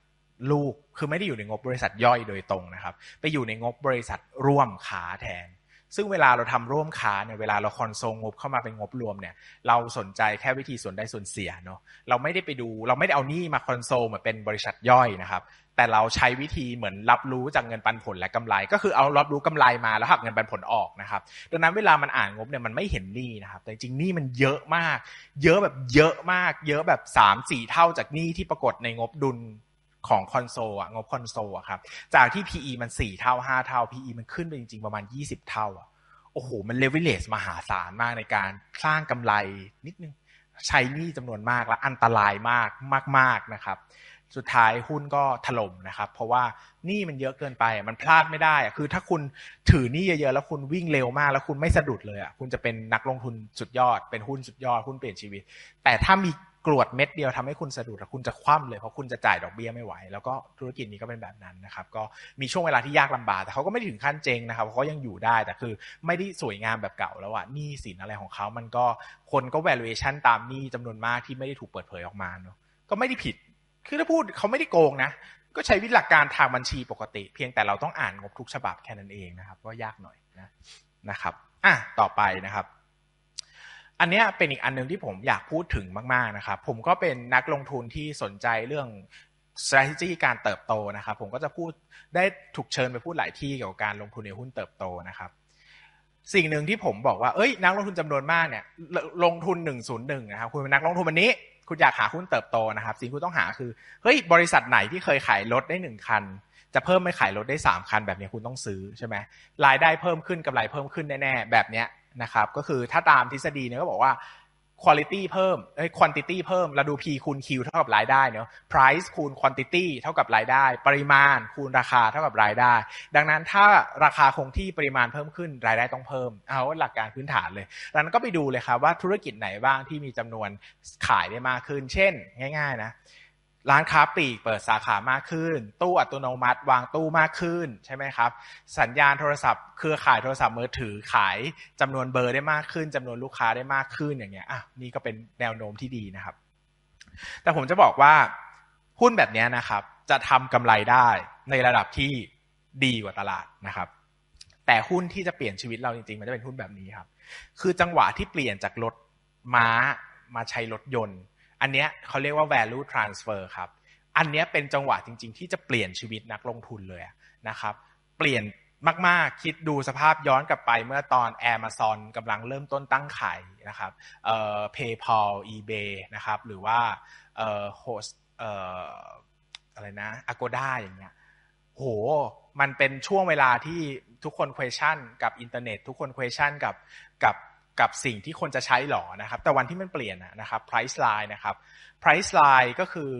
ลูกคือไม่ได้อยู่ในงบบริษัทย่อยโดยตรงนะครับไปอยู่ในงบบริษัทร่วมขาแทน ซึ่งเวลาเราทำร่วมค้าเนี่ยเวลาเราคอนโซลงบเข้ามาเป็นงบรวมเนี่ยเราสนใจแค่วิธีส่วนได้ส่วนเสียเนาะเราไม่ได้ไปดูเราไม่ได้เอาหนี้มาคอนโซลเหมือนเป็นบริษัทย่อยนะครับแต่เราใช้วิธีเหมือนรับรู้จากเงินปันผลและกำไรก็คือเอารับรู้กำไรมาแล้วหักเงินปันผลออกนะครับดังนั้นเวลามันอ่านงบเนี่ยมันไม่เห็นหนี้นะครับแต่จริงหนี้มันเยอะมากเยอะแบบเยอะมากเยอะแบบ สามถึงสี่ เท่าจากหนี้ที่ปรากฏในงบดุลของคอนโซลอะงบคอนโซลอะครับจากที่ พี อี มันสี่เท่าห้าเท่า พี อี มันขึ้นไปจริงๆประมาณยี่สิบเท่าอะโอ้โหมันเลเวลเลจมหาศาลมากในการสร้างกำไรนิดนึงใช้หนี้จำนวนมากและอันตรายมากมากๆนะครับสุดท้ายหุ้นก็ถล่มนะครับเพราะว่าหนี้มันเยอะเกินไปมันพลาดไม่ได้คือถ้าคุณถือหนี้เยอะๆแล้วคุณวิ่งเร็วมากแล้วคุณไม่สะดุดเลยอ่ะคุณจะเป็นนักลงทุนสุดยอดเป็นหุ้นสุดยอดหุ้นเปลี่ยนชีวิตแต่ถ้ามีกรวดเม็ดเดียวทำให้คุณสะดุดคุณจะคว่ำเลยเพราะคุณจะจ่ายดอกเบี้ยไม่ไหวแล้วก็ธุรกิจนี้ก็เป็นแบบนั้นนะครับก็มีช่วงเวลาที่ยากลำบากแต่เขาก็ไม่ถึงขั้นเจ๊งนะครับเขายังอยู่ได้แต่คือไม่ได้สวยงามแบบเก่าแล้วอ่ะหนี้สินอะไรของเขามันก็คนก็ valuation ตามหนี้จำนวนมากที่ไม่ได้ถูกเปิดเผยออกมาเนาะก็ไม่ได้ผิดคือถ้าพูดเขาไม่ได้โกงนะก็ใช้วิธีหลักการทางบัญชีปกติเพียงแต่เราต้องอ่านงบทุกฉบับแค่นั้นเองนะครับก็ยากหน่อยนะนะครับอ่ะต่อไปนะครับอันนี้เป็นอีกอันนึงที่ผมอยากพูดถึงมากๆนะครับผมก็เป็นนักลงทุนที่สนใจเรื่อง strategy การเติบโตนะครับผมก็จะพูดได้ถูกเชิญไปพูดหลายที่เกี่ยวกับการลงทุนในหุ้นเติบโตนะครับสิ่งหนึ่งที่ผมบอกว่าเอ้ยนักลงทุนจำนวนมากเนี่ยลงทุนหนึ่งศูนย์หนึ่งนะครับคุณเป็นนักลงทุนวันนี้คุณอยากหาหุ้นเติบโตนะครับสิ่งที่คุณต้องหาคือเฮ้ยบริษัทไหนที่เคยขายรถได้หนึ่งคันจะเพิ่มไม่ขายรถได้สามคันแบบนี้คุณต้องซื้อใช่ไหมรายได้เพิ่มขึ้นกำไรเพิ่มขึ้นแน่ๆแบบเนี้ยนะครับก็คือถ้าตามทฤษฎีเนี่ยก็บอกว่า quality เพิ่มเอ้ย quantity เพิ่มเราดู P คูณ Q เท่ากับรายได้เนาะ price คูณ quantity เท่ากับรายได้ปริมาณคูณราคาเท่ากับรายได้ดังนั้นถ้าราคาคงที่ปริมาณเพิ่มขึ้นรายได้ต้องเพิ่มเอาหลักการพื้นฐานเลยดังนั้นก็ไปดูเลยครับว่าธุรกิจไหนบ้างที่มีจำนวนขายได้มากขึ้นเช่นง่ายๆนะร้านค้าปลีกเปิดสาขามากขึ้นตู้อัตโนมัติวางตู้มากขึ้นใช่ไหมครับสัญญาณโทรศัพท์เครือข่ายโทรศัพท์มือถือขายจำนวนเบอร์ได้มากขึ้นจำนวนลูกค้าได้มากขึ้นอย่างเงี้ยอ่ะนี่ก็เป็นแนวโน้มที่ดีนะครับแต่ผมจะบอกว่าหุ้นแบบนี้นะครับจะทำกำไรได้ในระดับที่ดีกว่าตลาดนะครับแต่หุ้นที่จะเปลี่ยนชีวิตเราจริงๆมันจะเป็นหุ้นแบบนี้ครับคือจังหวะที่เปลี่ยนจากรถม้ามาใช้รถยนต์อันเนี้ยเขาเรียกว่า value transfer ครับอันเนี้ยเป็นจังหวะจริงๆที่จะเปลี่ยนชีวิตนักลงทุนเลยนะครับเปลี่ยนมากๆคิดดูสภาพย้อนกลับไปเมื่อตอน Amazon กำลังเริ่มต้นตั้งขายนะครับเอ่อ PayPal eBay นะครับหรือว่าเอ่อ host เอ่ออะไรนะ Agoda อย่างเงี้ยโหมันเป็นช่วงเวลาที่ทุกคน question กับอินเทอร์เน็ตทุกคน question กับกับกับสิ่งที่คนจะใช้หรอนะครับแต่วันที่มันเปลี่ยนนะครับ price line นะครับ price line ก็คือ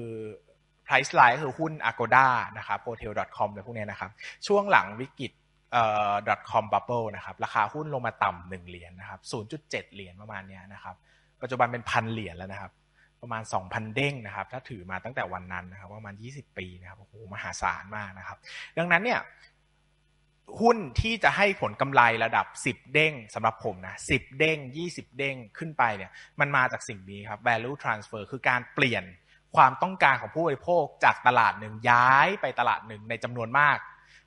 price line ก็คือหุ้น Agoda นะครับ hotel ดอท คอม อะไรพวกนี้นะครับช่วงหลังวิกฤตเอ่อ .com bubble นะครับราคาหุ้นลงมาต่ำหนึ่งเหรียญ นะครับ ศูนย์จุดเจ็ด เหรียญประมาณนี้นะครับปัจจุบันเป็นพันเหรียญแล้วนะครับประมาณ สองพัน เด้งนะครับถ้าถือมาตั้งแต่วันนั้นนะครับประมาณยี่สิบปีนะครับโอ้โหมหาศาลมากนะครับดังนั้นเนี่ยหุ้นที่จะให้ผลกำไรระดับสิบเด้งสำหรับผมนะสิบเด้งยี่สิบเด้งขึ้นไปเนี่ยมันมาจากสิ่งนี้ครับ value transfer คือการเปลี่ยนความต้องการของผู้บริโภคจากตลาดหนึ่งย้ายไปตลาดหนึ่งในจำนวนมาก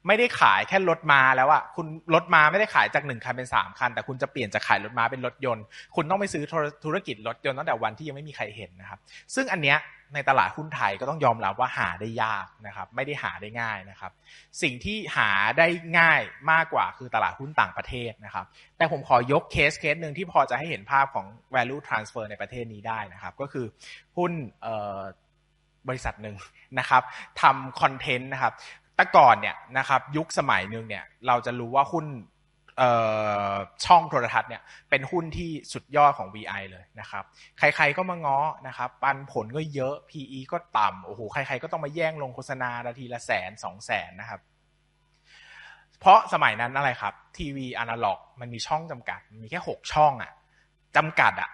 ไม่ได้ขายแค่รถมาแล้วอ่ะคุณรถมาไม่ได้ขายจากหนึ่งคันเป็นสามคันแต่คุณจะเปลี่ยนจากขายรถมาเป็นรถยนต์คุณต้องไปซื้อธุรกิจรถยนต์ตั้งแต่วันที่ยังไม่มีใครเห็นนะครับซึ่งอันเนี้ยในตลาดหุ้นไทยก็ต้องยอมรับว่าหาได้ยากนะครับไม่ได้หาได้ง่ายนะครับสิ่งที่หาได้ง่ายมากกว่าคือตลาดหุ้นต่างประเทศนะครับแต่ผมขอยกเคสเคสนึงที่พอจะให้เห็นภาพของ value transfer ในประเทศนี้ได้นะครับก็คือหุ้นเอ่อบริษัทนึงนะครับทำคอนเทนต์นะครับแต่ก่อนเนี่ยนะครับยุคสมัยนึงเนี่ยเราจะรู้ว่าหุ้นช่องโทรทัศน์เนี่ยเป็นหุ้นที่สุดยอดของ วี ไอ เลยนะครับใครๆก็มาง้อนะครับปันผลก็เยอะ พี อี ก็ต่ำโอ้โหใครๆก็ต้องมาแย่งลงโฆษณานาทีละแสนสองแสนนะครับเพราะสมัยนั้นอะไรครับทีวีอนาล็อกมันมีช่องจำกัดมีแค่หกช่องอ่ะจำกัดอ่ะ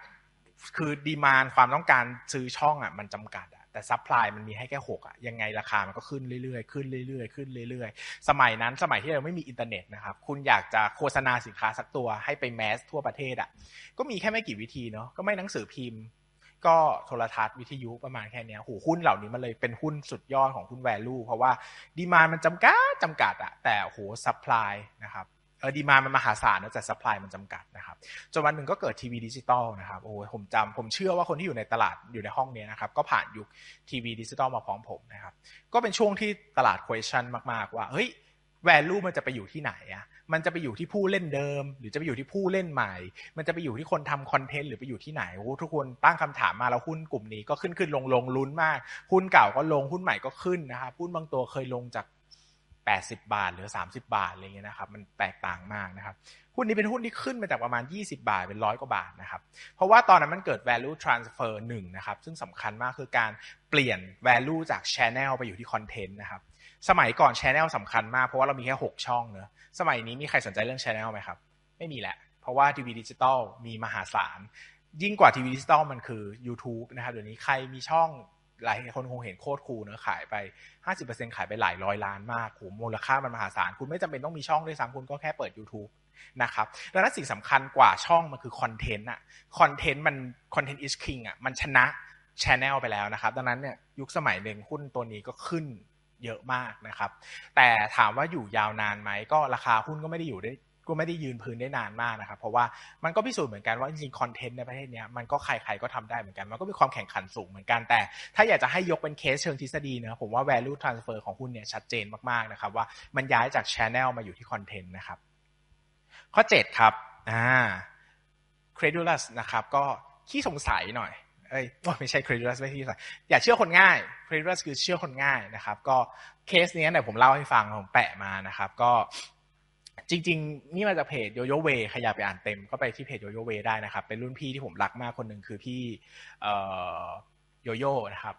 คือดีมานด์ความต้องการซื้อช่องอ่ะมันจำกัดแต่ซัพพลายมันมีให้แค่หกอ่ะยังไงราคามันก็ขึ้นเรื่อยๆขึ้นเรื่อยๆขึ้นเรื่อยๆสมัยนั้นสมัยที่เราไม่มีอินเทอร์เน็ตนะครับคุณอยากจะโฆษณาสินค้าสักตัวให้ไปแมสทั่วประเทศอ่ะก็มีแค่ไม่กี่วิธีเนาะก็ไม่หนังสือพิมพ์ก็โทรทัศน์วิทยุประมาณแค่นี้โหหุ้นเหล่านี้มันเลยเป็นหุ้นสุดยอดของหุ้น value เพราะว่าดีมานด์มันจำกัดจำกัดอ่ะแต่โหซัพพลายนะครับ ดีมานด์มันมหาศาลนะแต่ซัพพลายมันจำกัดนะครับจนวันหนึ่งก็เกิดทีวีดิจิตอลนะครับโอ้ผมจำผมเชื่อว่าคนที่อยู่ในตลาดอยู่ในห้องนี้นะครับก็ผ่านยุคทีวีดิจิตอลมาพร้อมผมนะครับก็เป็นช่วงที่ตลาด question มากๆว่าเฮ้ย value มันจะไปอยู่ที่ไหนอะมันจะไปอยู่ที่ผู้เล่นเดิมหรือจะไปอยู่ที่ผู้เล่นใหม่มันจะไปอยู่ที่คนทำคอนเทนต์หรือไปอยู่ที่ไหนโอ้ทุกคนตั้งคำถามมาแล้วหุ้นกลุ่มนี้ก็ขึ้นขึ้นลงลงลุ้นมากหุ้นเก่าก็ลงหุ้นใหม่ก็ขึ้นนะครับหุ้นบางตัวเคยลงจากแปดสิบบาทหรือสามสิบบาทอะไรเงี้ยนะครับมันแตกต่างมากนะครับหุ้นนี้เป็นหุ้นที่ขึ้นมาจากประมาณยี่สิบบาทเป็นร้อยกว่าบาทนะครับเพราะว่าตอนนั้นมันเกิด value transfer หนึ่งนะครับซึ่งสำคัญมากคือการเปลี่ยน value จาก channel ไปอยู่ที่ content นะครับสมัยก่อน channel สำคัญมากเพราะว่าเรามีแค่หกช่องเนอะสมัยนี้มีใครสนใจเรื่อง channel ไหมครับไม่มีแหละเพราะว่าทีวีดิจิตอลมีมหาศาลยิ่งกว่าทีวีดิจิตอลมันคือ YouTube นะครับเดี๋ยวนี้ใครมีช่องหลายคนคงเห็นโคตรคูลเนอะขายไป ห้าสิบเปอร์เซ็นต์ ขายไปหลายร้อยล้านมากโหมูลค่ามันมหาศาลคุณไม่จำเป็นต้องมีช่องด้วยซ้ำคุณก็แค่เปิด YouTube นะครับดังนั้นสิ่งสำคัญกว่าช่องมันคือคอนเทนต์อะคอนเทนต์มันคอนเทนต์ is king อะมันชนะ channel ไปแล้วนะครับดังนั้นเนี่ยยุคสมัยหนึ่งหุ้นตัวนี้ก็ขึ้นเยอะมากนะครับแต่ถามว่าอยู่ยาวนานไหมก็ราคาหุ้นก็ไม่ได้อยู่ได้ก็ไม่ได้ยืนพื้นได้นานมากนะครับเพราะว่ามันก็พิสูจน์เหมือนกันว่าจริงๆคอนเทนต์ในประเทศนี้มันก็ใครๆก็ทำได้เหมือนกันมันก็มีความแข่งขันสูงเหมือนกันแต่ถ้าอยากจะให้ยกเป็นเคสเชิงทฤษฎีนะผมว่า value transfer ของหุ้นเนี่ยชัดเจนมากๆนะครับว่ามันย้ายจาก channel มาอยู่ที่คอนเทนต์นะครับข้อเจ็ดครับอ่า credulous นะครับก็ขี้สงสัยหน่อยเอ้ยไม่ใช่ credulous ไม่ใช่ขี้สงสัยอย่าเชื่อคนง่าย credulous คือเชื่อคนง่ายนะครับก็เคสนี้เนี่ยผมเล่าให้ฟังผมแปะมานะครับก็จริงๆนี่มาจากเพจโยโย่เวใครอยากไปอ่านเต็มก็ไปที่เพจโยโย่เวได้นะครับเป็นรุ่นพี่ที่ผมรักมากคนหนึ่งคือพี่โยโย่นะครับ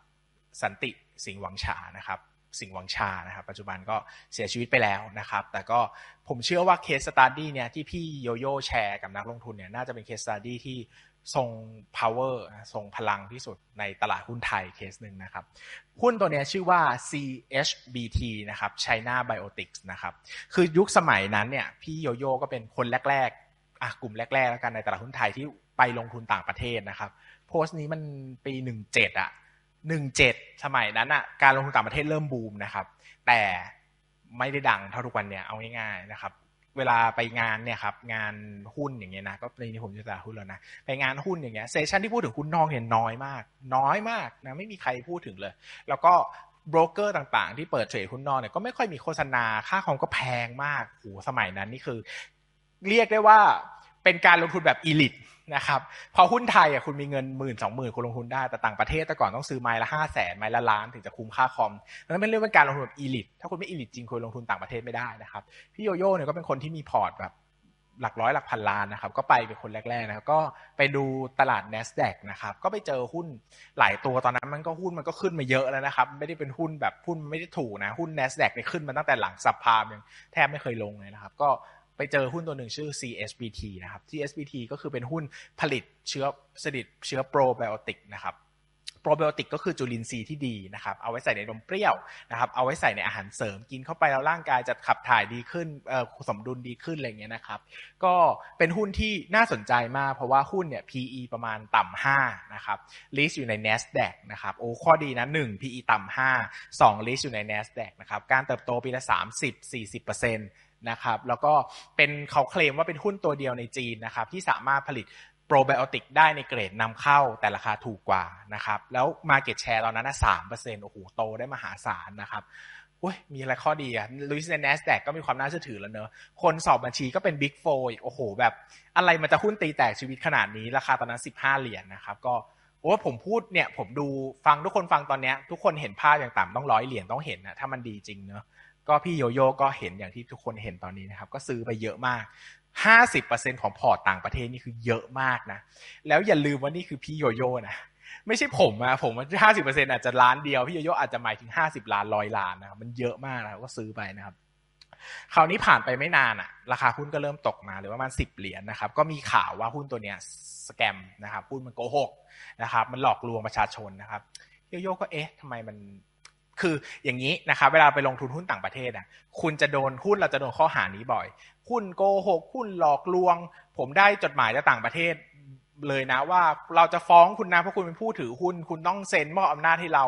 สันติสิงห์วังชานะครับสิงห์วังชานะครับปัจจุบันก็เสียชีวิตไปแล้วนะครับแต่ก็ผมเชื่อว่าเคสสตั๊ดดี้เนี่ยที่พี่โยโย่แชร์กับนักลงทุนเนี่ยน่าจะเป็นเคสสตั๊ดดี้ที่ทรง power ทรงพลังที่สุดในตลาดหุ้นไทยเคสหนึ่งนะครับหุ้นตัวนี้ชื่อว่า ซี เอช บี ที นะครับ China Biotics นะครับคือยุคสมัยนั้นเนี่ยพี่โยโย่ก็เป็นคนแรกๆอ่ะกลุ่มแรกๆแล้วกันในตลาดหุ้นไทยที่ไปลงทุนต่างประเทศนะครับโพสต์นี้มันปีหนึ่งเจ็ดอ่ะหนึ่งเจ็ดสมัยนั้นอ่ะการลงทุนต่างประเทศเริ่มบูมนะครับแต่ไม่ได้ดังเท่าทุกวันเนี่ยเอาง่ายๆนะครับเวลาไปงานเนี่ยครับงานหุ้นอย่างเงี้ยนะก็ในนี้ผมจะตาหุ้นแล้วนะไปงานหุ้นอย่างเงี้ยเซสชั่นที่พูดถึงหุ้นนอกเนี่ยน้อยมากน้อยมากนะไม่มีใครพูดถึงเลยแล้วก็โบรกเกอร์ต่างๆที่เปิดเทรดหุ้นนอกเนี่ยก็ไม่ค่อยมีโฆษณาค่าคอมก็แพงมากโหสมัยนั้นนี่คือเรียกได้ว่าเป็นการลงทุนแบบอีลิตนะครับพอหุ้นไทยอ่ะคุณมีเงิน หนึ่งหมื่น สองหมื่น คุณลงทุนได้แต่ต่างประเทศแต่ก่อนต้องซื้อไม้ละ ห้าแสน ไม้ละล้านถึงจะคุ้มค่าคอมนั้นเป็นเรื่องการลงทุนแบบอีลิตถ้าคุณไม่อีลิตจริงคุณลงทุนต่างประเทศไม่ได้นะครับพี่โยโย่เนี่ยก็เป็นคนที่มีพอร์ตแบบหลักร้อยหลักพันล้านนะครับก็ไปเป็นคนแรกๆนะครับก็ไปดูตลาด NASDAQ นะครับก็ไปเจอหุ้นหลายตัวตอนนั้นมันก็หุ้นมันก็ขึ้นมาเยอะแล้วนะครับไม่ได้เป็นหุ้นแบบหุ้นไม่ได้ถูกนะหุ้น NASDAQ เนี่ยขึ้นมาตั้งแต่หลังซับไพรม์ยังแทบไม่เคยลงเลยนะครับก็ไปเจอหุ้นตัวหนึ่งชื่อ ซี เอส บี ที นะครับ ซี เอส บี ที ก็คือเป็นหุ้นผลิตเชื้อผลิตเชื้อโปรไบโอติกนะครับโปรไบโอติกก็คือจุลินทรีย์ที่ดีนะครับเอาไว้ใส่ในนมเปรี้ยวนะครับเอาไว้ใส่ในอาหารเสริมกินเข้าไปแล้วร่างกายจะขับถ่ายดีขึ้นเอ่อสมดุลดีขึ้นอะไรอย่างเงี้ยนะครับก็เป็นหุ้นที่น่าสนใจมากเพราะว่าหุ้นเนี่ย พี อี ประมาณต่ำห้านะครับ list อยู่ใน NASDAQ นะครับโอ้ข้อดีนะหนึ่ง พี อี ต่ำห้า สอง list อยู่ใน NASDAQ นะครับการเติบโตปีละสามสิบ สี่สิบเปอร์เซ็นต์นะครับแล้วก็เป็นเขาเคลมว่าเป็นหุ้นตัวเดียวในจีนนะครับที่สามารถผลิตโปรไบโอติกได้ในเกรดนำเข้าแต่ราคาถูกกว่านะครับแล้ว market share ตอนนั้นน่ะ สามเปอร์เซ็นต์ โอ้โหโตได้มหาศาลนะครับโอ้ยมีอะไรข้อดีอ่ะลุยส์ใน NASDAQ ก็มีความน่าเชื่อถือแล้วเนอะคนสอบบัญชีก็เป็น Big โฟร์ อีกโอ้โหแบบอะไรมันจะหุ้นตีแตกชีวิตขนาดนี้ราคาตอนนั้นสิบห้าเหรียญ นะครับก็โอ้ผมพูดเนี่ยผมดูฟังทุกคนฟังตอนเนี้ยทุกคนเห็นภาพอย่างต่ำต้องร้อยเหรียญต้องเห็นนะถ้ามันดีจริงเนอะก็พี่โยโย่ก็เห็นอย่างที่ทุกคนเห็นตอนนี้นะครับก็ซื้อไปเยอะมาก ห้าสิบเปอร์เซ็นต์ ของพอร์ตต่างประเทศนี่คือเยอะมากนะแล้วอย่าลืมว่านี่คือพี่โยโย่นะไม่ใช่ผมอะผมว่า ห้าสิบเปอร์เซ็นต์ อาจจะล้านเดียวพี่โยโย่อาจจะหมายถึงห้าสิบล้านร้อยล้านนะครับมันเยอะมากนะก็ซื้อไปนะครับคราวนี้ผ่านไปไม่นานอะราคาหุ้นก็เริ่มตกมาหรือว่ามันสิบเหรียญ นะครับก็มีข่าวว่าหุ้นตัวเนี้ยสแกมนะครับหุ้นมันโกหกนะครับมันหลอกลวงประชาชนนะครับโยโย่ก็เอ๊ะทำไมมันคืออย่างนี้นะครับเวลาไปลงทุนหุ้นต่างประเทศอ่ะคุณจะโดนหุ้นเราจะโดนข้อหานี้บ่อยหุ้นโกหกหุ้นหลอกลวงผมได้จดหมายจากต่างประเทศเลยนะว่าเราจะฟ้องคุณนะเพราะคุณเป็นผู้ถือหุ้นคุณต้องเซ็นมอบอำนาจให้เรา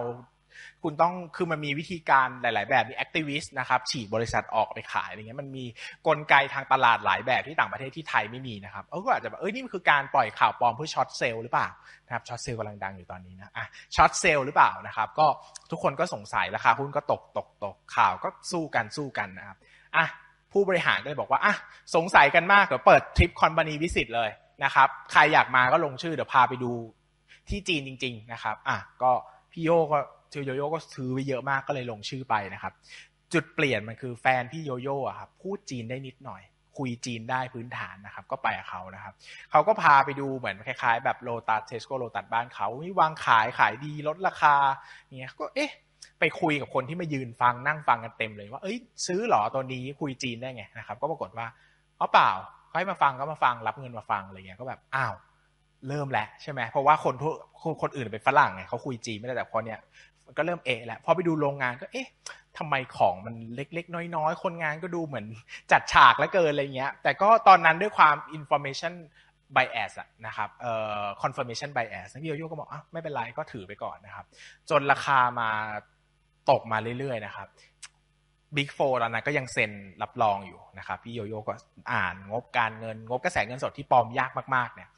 คุณต้องคือมันมีวิธีการหลายๆแบบมีแอคทิวิสต์นะครับฉีกบริษัทออกไปขายอะไรเงี้ยมันมีกลไกทางตลาดหลายแบบที่ต่างประเทศที่ไทยไม่มีนะครับก็อาจจะแบบเอ้ยนี่มันคือการปล่อยข่าวปลอมเพื่อช็อตเซลล์หรือเปล่านะครับช็อตเซลล์กำลังดังอยู่ตอนนี้นะอ่ะช็อตเซลล์หรือเปล่านะครับก็ทุกคนก็สงสัยราคาหุ้นก็ตกตกตกข่าวก็สู้กันสู้กันนะครับอ่ะผู้บริหารก็เลยบอกว่าอ่ะสงสัยกันมากเดี๋ยวเปิดทริปคอมพานีวิสิตเลยนะครับใครอยากมาก็ลงชื่อเดี๋ยวพาไปดูที่จีนจริงๆนะครับอ่ะก็พี่โยก็ชื่อโยโย่ก็ซื้อไปเยอะมากก็เลยลงชื่อไปนะครับจุดเปลี่ยนมันคือแฟนพี่โยโย่อะครับพูดจีนได้นิดหน่อยคุยจีนได้พื้นฐานนะครับก็ไปกับเขานะครับเขาก็พาไปดูเหมือนคล้ายๆแบบโลตัสเทสโก้โลตัสบ้านเขาวางขายขายดีลดราคาเนี่ยก็เอ๊ะไปคุยกับคนที่มายืนฟังนั่งฟังกันเต็มเลยว่าเอ้ยซื้อหรอตอนนี้คุยจีนได้ไงนะครับก็ปรากฏว่าอ๋อเปล่าเขาให้มาฟังก็มาฟังรับเงินมาฟังอะไรเงี้ยก็แบบอ้าวเริ่มแล้วใช่ไหมเพราะว่าคนทั่วคนอื่นเป็นฝรั่งไงเขาคุยจีนไม่ได้แต่พอเนี่ยก็เริ่มเอะแล้วพอไปดูโรงงานก็เอ๊ะทำไมของมันเล็กๆน้อยๆคนงานก็ดูเหมือนจัดฉากแล้วเกินอะไรเงี้ยแต่ก็ตอนนั้นด้วยความ information bias อะนะครับเอ่อ confirmation bias นักวิทยาศาสตร์ก็บอกอ่ะไม่เป็นไรก็ถือไปก่อนนะครับจนราคามาตกมาเรื่อยๆนะครับบิ๊กโฟร์ตอนนั้นก็ยังเซ็นรับรองอยู่นะครับพี่โยโย่ก็อ่านงบการเงินงบกระแสเงินสดที่ปลอมยากมากๆเนี่ย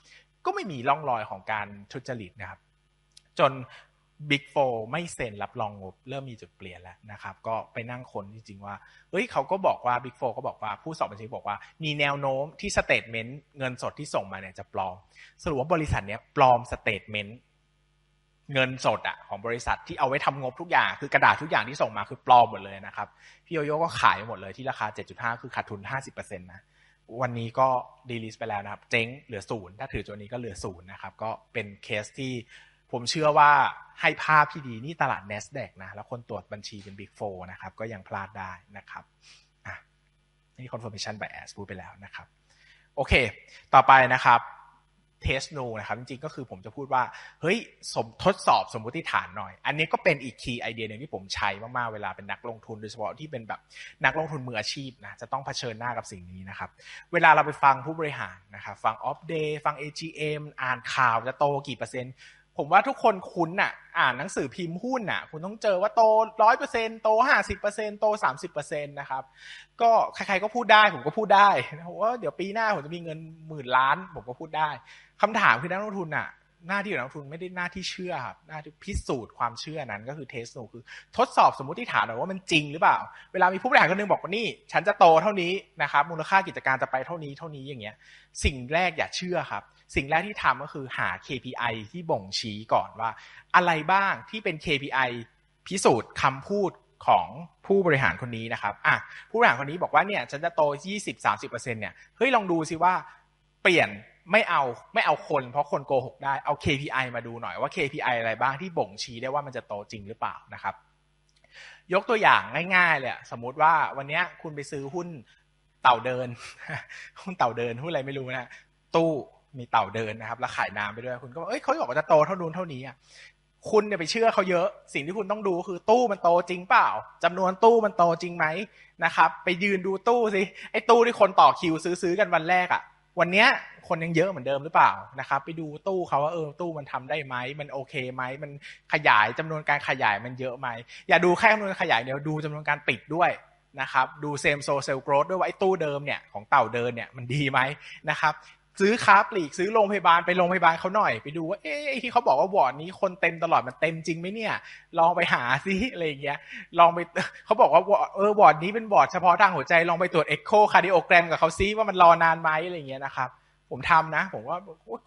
ก็ไม่มีร่องรอยของการทุจริตนะครับจนบิ๊กโฟร์ไม่เซ็นรับรองงบเริ่มมีจุดเปลี่ยนแล้วนะครับก็ไปนั่งค้นจริงๆว่าเอ้ยเขาก็บอกว่าบิ๊กโฟร์ก็บอกว่าผู้สอบบัญชีบอกว่ามีแนวโน้มที่สเตทเมนต์เงินสดที่ส่งมาเนี่ยจะปลอมสรุปว่าบริษัทเนี้ยปลอมสเตทเมนต์เงินสดอะของบริษัทที่เอาไว้ทำงบทุกอย่างคือกระดาษทุกอย่างที่ส่งมาคือปลอมหมดเลยนะครับพี่โยโย่ก็ขายหมดเลยที่ราคา เจ็ดจุดห้า คือขาดทุน ห้าสิบเปอร์เซ็นต์ นะวันนี้ก็ดีลิสต์ไปแล้วนะครับเจ๊งเหลือศูนย์ถ้าถือตัวนี้ก็เหลือศูนย์นะครับก็เป็นเคสที่ผมเชื่อว่าให้ภาพที่ดีนี่ตลาด NASDAQ นะแล้วคนตรวจบัญชีเป็น Big โฟร์ นะครับก็ยังพลาดได้นะครับอ่ะนี่ confirmation bias พูดไปแล้วนะครับโอเคต่อไปนะครับ test no นะครับจริงๆก็คือผมจะพูดว่าเฮ้ยสมทดสอบสมมุติฐานหน่อยอันนี้ก็เป็นอีก key idea นึงที่ผมใช้มากๆเวลาเป็นนักลงทุนโดยเฉพาะที่เป็นแบบนักลงทุนมืออาชีพนะจะต้องเผชิญหน้ากับสิ่งนี้นะครับเวลาเราไปฟังผู้บริหารนะครับฟัง Off Day ฟัง เอ จี เอ็ม อ่านข่าวจะโตกี่เปอร์เซ็นต์ผมว่าทุกคนคุ้นน่ะอ่านหนังสือพิมพ์หุ้นน่ะคุณต้องเจอว่าโต ร้อยเปอร์เซ็นต์ โต ห้าสิบเปอร์เซ็นต์ โต สามสิบเปอร์เซ็นต์ นะครับก็ใครๆก็พูดได้ผมก็พูดได้ว่าเดี๋ยวปีหน้าผมจะมีเงินหมื่นล้านผมก็พูดได้คำถามคือนักลงทุนน่ะหน้าที่ของนักลงทุนไม่ได้หน้าที่เชื่อครับหน้าที่พิสูจน์ความเชื่อนั้นก็คือเทสโนคือทดสอบสมมติฐานหน่อยว่ามันจริงหรือเปล่าเวลามีผู้บริหารคนนึงบอกว่านี่ฉันจะโตเท่านี้นะครับมูลค่ากิจการจะไปเท่านี้เท่านี้อย่างเงี้ยสิ่งแรกอย่าเชื่อครับสิ่งแรกที่ทำก็คือหา เค พี ไอ ที่บ่งชี้ก่อนว่าอะไรบ้างที่เป็น เค พี ไอ พิสูจน์คำพูดของผู้บริหารคนนี้นะครับอ่ะผู้บริหารคนนี้บอกว่าเนี่ยฉันจะโต ยี่สิบถึงสามสิบเปอร์เซ็นต์ เนี่ยเฮ้ยลองดูสิว่าเปลี่ยนไม่เอาไม่เอาคนเพราะคนโกหกได้เอา เค พี ไอ มาดูหน่อยว่า เค พี ไอ อะไรบ้างที่บ่งชี้ได้ว่ามันจะโตจริงหรือเปล่านะครับยกตัวอย่างง่ายๆเลยสมมติว่าวันนี้คุณไปซื้อหุ้นเต่าเดินหุ้นเต่าเดินหุ้นอะไรไม่รู้นะตู้มีเต่าเดินนะครับแล้วขายน้ำไปด้วยคุณก็เอ้ยเขาบอกว่าจะโตเท่านู้นเท่านี้อ่ะคุณเนี่ยไปเชื่อเขาเยอะสิ่งที่คุณต้องดูคือตู้มันโตจริงเปล่าจำนวนตู้มันโตจริงไหมนะครับไปยืนดูตู้สิไอ้ตู้ที่คนต่อคิวซื้อๆกันวันแรกอ่ะวันนี้คนยังเยอะเหมือนเดิมหรือเปล่านะครับไปดูตู้เขาว่าเออตู้มันทำได้ไหมมันโอเคไหมมันขยายจำนวนการขยายมันเยอะไหมอย่าดูแค่จำนวนขยายเดียวดูจำนวนการปิดด้วยนะครับดู same store sales growth ด้วยว่าไอ้ตู้เดิมเนี่ยของเต่าเดินเนี่ยมันดีไหมนะครับซื้อค้าปลีกซื้อโรงพยาบาลไปโรงพยาบาลเขาหน่อยไปดูว่าเอ๊ะที่เขาบอกว่าวอร์ดนี้คนเต็มตลอดมันเต็มจริงไหมเนี่ยลองไปหาซิอะไรอย่างเงี้ยลองไปเขาบอกว่าเออวอร์ดนี้เป็นวอร์ดเฉพาะทางหัวใจลองไปตรวจเอ็กโคคาร์ดิโอแกรมกับเขาซิว่ามันรอนานไหมอะไรอย่างเงี้ยนะครับผมทำนะผมว่า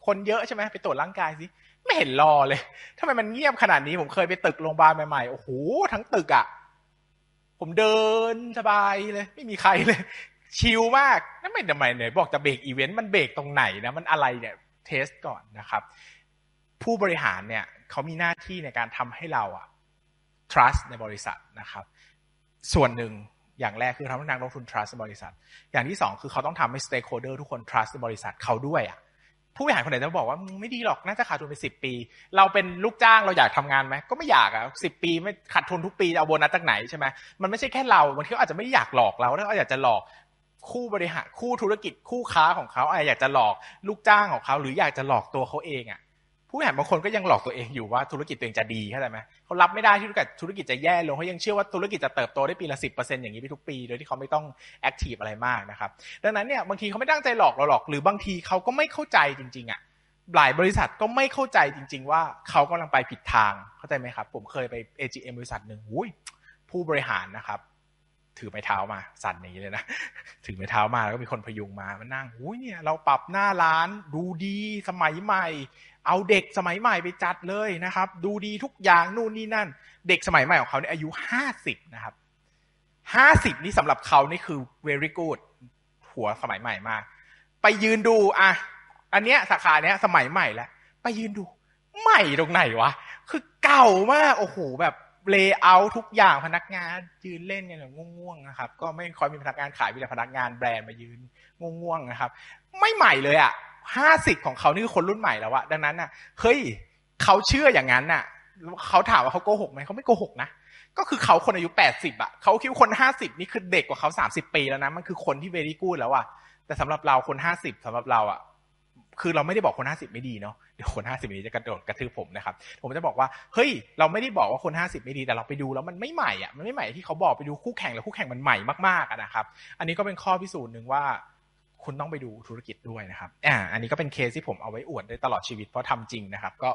คนเยอะใช่ไหมไปตรวจร่างกายซิไม่เห็นรอเลยทำไมมันเงียบขนาดนี้ผมเคยไปตึกโรงพยาบาลใหม่ๆโอ้โหทั้งตึกอ่ะผมเดินสบายเลยไม่มีใครเลยชิลมากนั่นไม่ทำไมเนี่ยบอกจะเบรกอีเวนต์มันเบรกตรงไหนนะมันอะไรเนี่ยเทสก่อนนะครับผู้บริหารเนี่ยเขามีหน้าที่ในการทำให้เราอะ trust ในบริษัทนะครับส่วนหนึ่งอย่างแรกคือทำให้นักลงทุน trust ในบริษัทอย่างที่สองคือเขาต้องทำให้ stakeholder ทุกคน trust ในบริษัทเขาด้วยอะผู้บริหารคนไหนจะบอกว่าไม่ดีหรอกน่าจะขาดทุนไปสิบปีเราเป็นลูกจ้างเราอยากทำงานไหมก็ไม่อยากอ่ะสิบปีไม่ขาดทุนทุกปีเอาโบนัสจากไหนใช่ไหมมันไม่ใช่แค่เราบางทีเขาอาจจะไม่อยากหลอกเราแล้วเขาอยากจะหลอกคู่บริหารคู่ธุรกิจคู่ค้าของเขาอยากจะหลอกลูกจ้างของเขาหรืออยากจะหลอกตัวเขาเองอ่ะ ผู้บริหารบางคนก็ยังหลอกตัวเองอยู่ว่าธุรกิจตัวเองจะดีเข้าใจไหมเขารับไม่ได้ที่ธุรกิจจะแย่ลงเขายังเชื่อว่าธุรกิจจะเติบโตได้ปีละ สิบเปอร์เซ็นต์ อย่างนี้ไปทุกปีโดยที่เขาไม่ต้องแอคทีฟอะไรมากนะครับดังนั้นเนี่ยบางทีเขาไม่ตั้งใจหลอกเราหรอกหรือบางทีเขาก็ไม่เข้าใจจริงๆอ่ะหลายบริษัทก็ไม่เข้าใจจริงๆว่าเขากำลังไปผิดทางเข้าใจไหมครับผมเคยไป เอ จี เอ็ม บริษัทนึงผู้บริหารนะครับถือไม้เท้ามาสั่นอย่างนี้เลยนะถือไม้เท้ามาแล้วก็มีคนพยุงมามานั่งอุ้ยเนี่ยเราปรับหน้าร้านดูดีสมัยใหม่เอาเด็กสมัยใหม่ไปจัดเลยนะครับดูดีทุกอย่างนู่นนี่นั่นเด็กสมัยใหม่ของเขาเนี่ยอายุห้าสิบนะครับห้าสิบนี่สำหรับเขานี่คือ very good หัวสมัยใหม่มากไปยืนดูอ่ะอันเนี้ยสาขาเนี้ยสมัยใหม่แล้วไปยืนดูใหม่ตรงไหนวะคือเก่ามากโอ้โหแบบเลเยอร์ทุกอย่างพนักงานยืนเล่นกันแบบง่วงๆนะครับก็ไม่ค่อยมีพนักงานขายมีแต่พนักงานแบรนด์มายืนง่วงๆนะครับไม่ใหม่เลยอ่ะห้าสิบของเขานี่คือคนรุ่นใหม่แล้วอ่ะดังนั้นน่ะเฮ้ยเขาเชื่ออย่างนั้นน่ะเขาถามว่าเขาโกหกไหมเขาไม่โกหกนะก็คือเขาคนอายุแปดสิบอ่ะเขาคิดว่าคนห้าสิบนี่คือเด็กกว่าเขาสามสิบปีแล้วนะมันคือคนที่เวรี่กู๊ดแล้วอ่ะแต่สำหรับเราคนห้าสิบสำหรับเราอ่ะคือเราไม่ได้บอกคนห้าสิบไม่ดีเนาะเดี๋ยวคนห้าสิบนี้จะกระโดดกระทืบผมนะครับผมจะบอกว่าเฮ้ยเราไม่ได้บอกว่าคนห้าสิบไม่ดีแต่เราไปดูแล้วมันไม่ใหม่อ่ะมันไม่ใหม่ที่เขาบอกไปดูคู่แข่งแล้วคู่แข่งมันใหม่มากๆอ่ะนะครับอันนี้ก็เป็นข้อพิสูจน์นึงว่าคุณต้องไปดูธุรกิจด้วยนะครับอ่าอันนี้ก็เป็นเคสที่ผมเอาไว้อวดได้ตลอดชีวิตเพราะทำจริงนะครับก็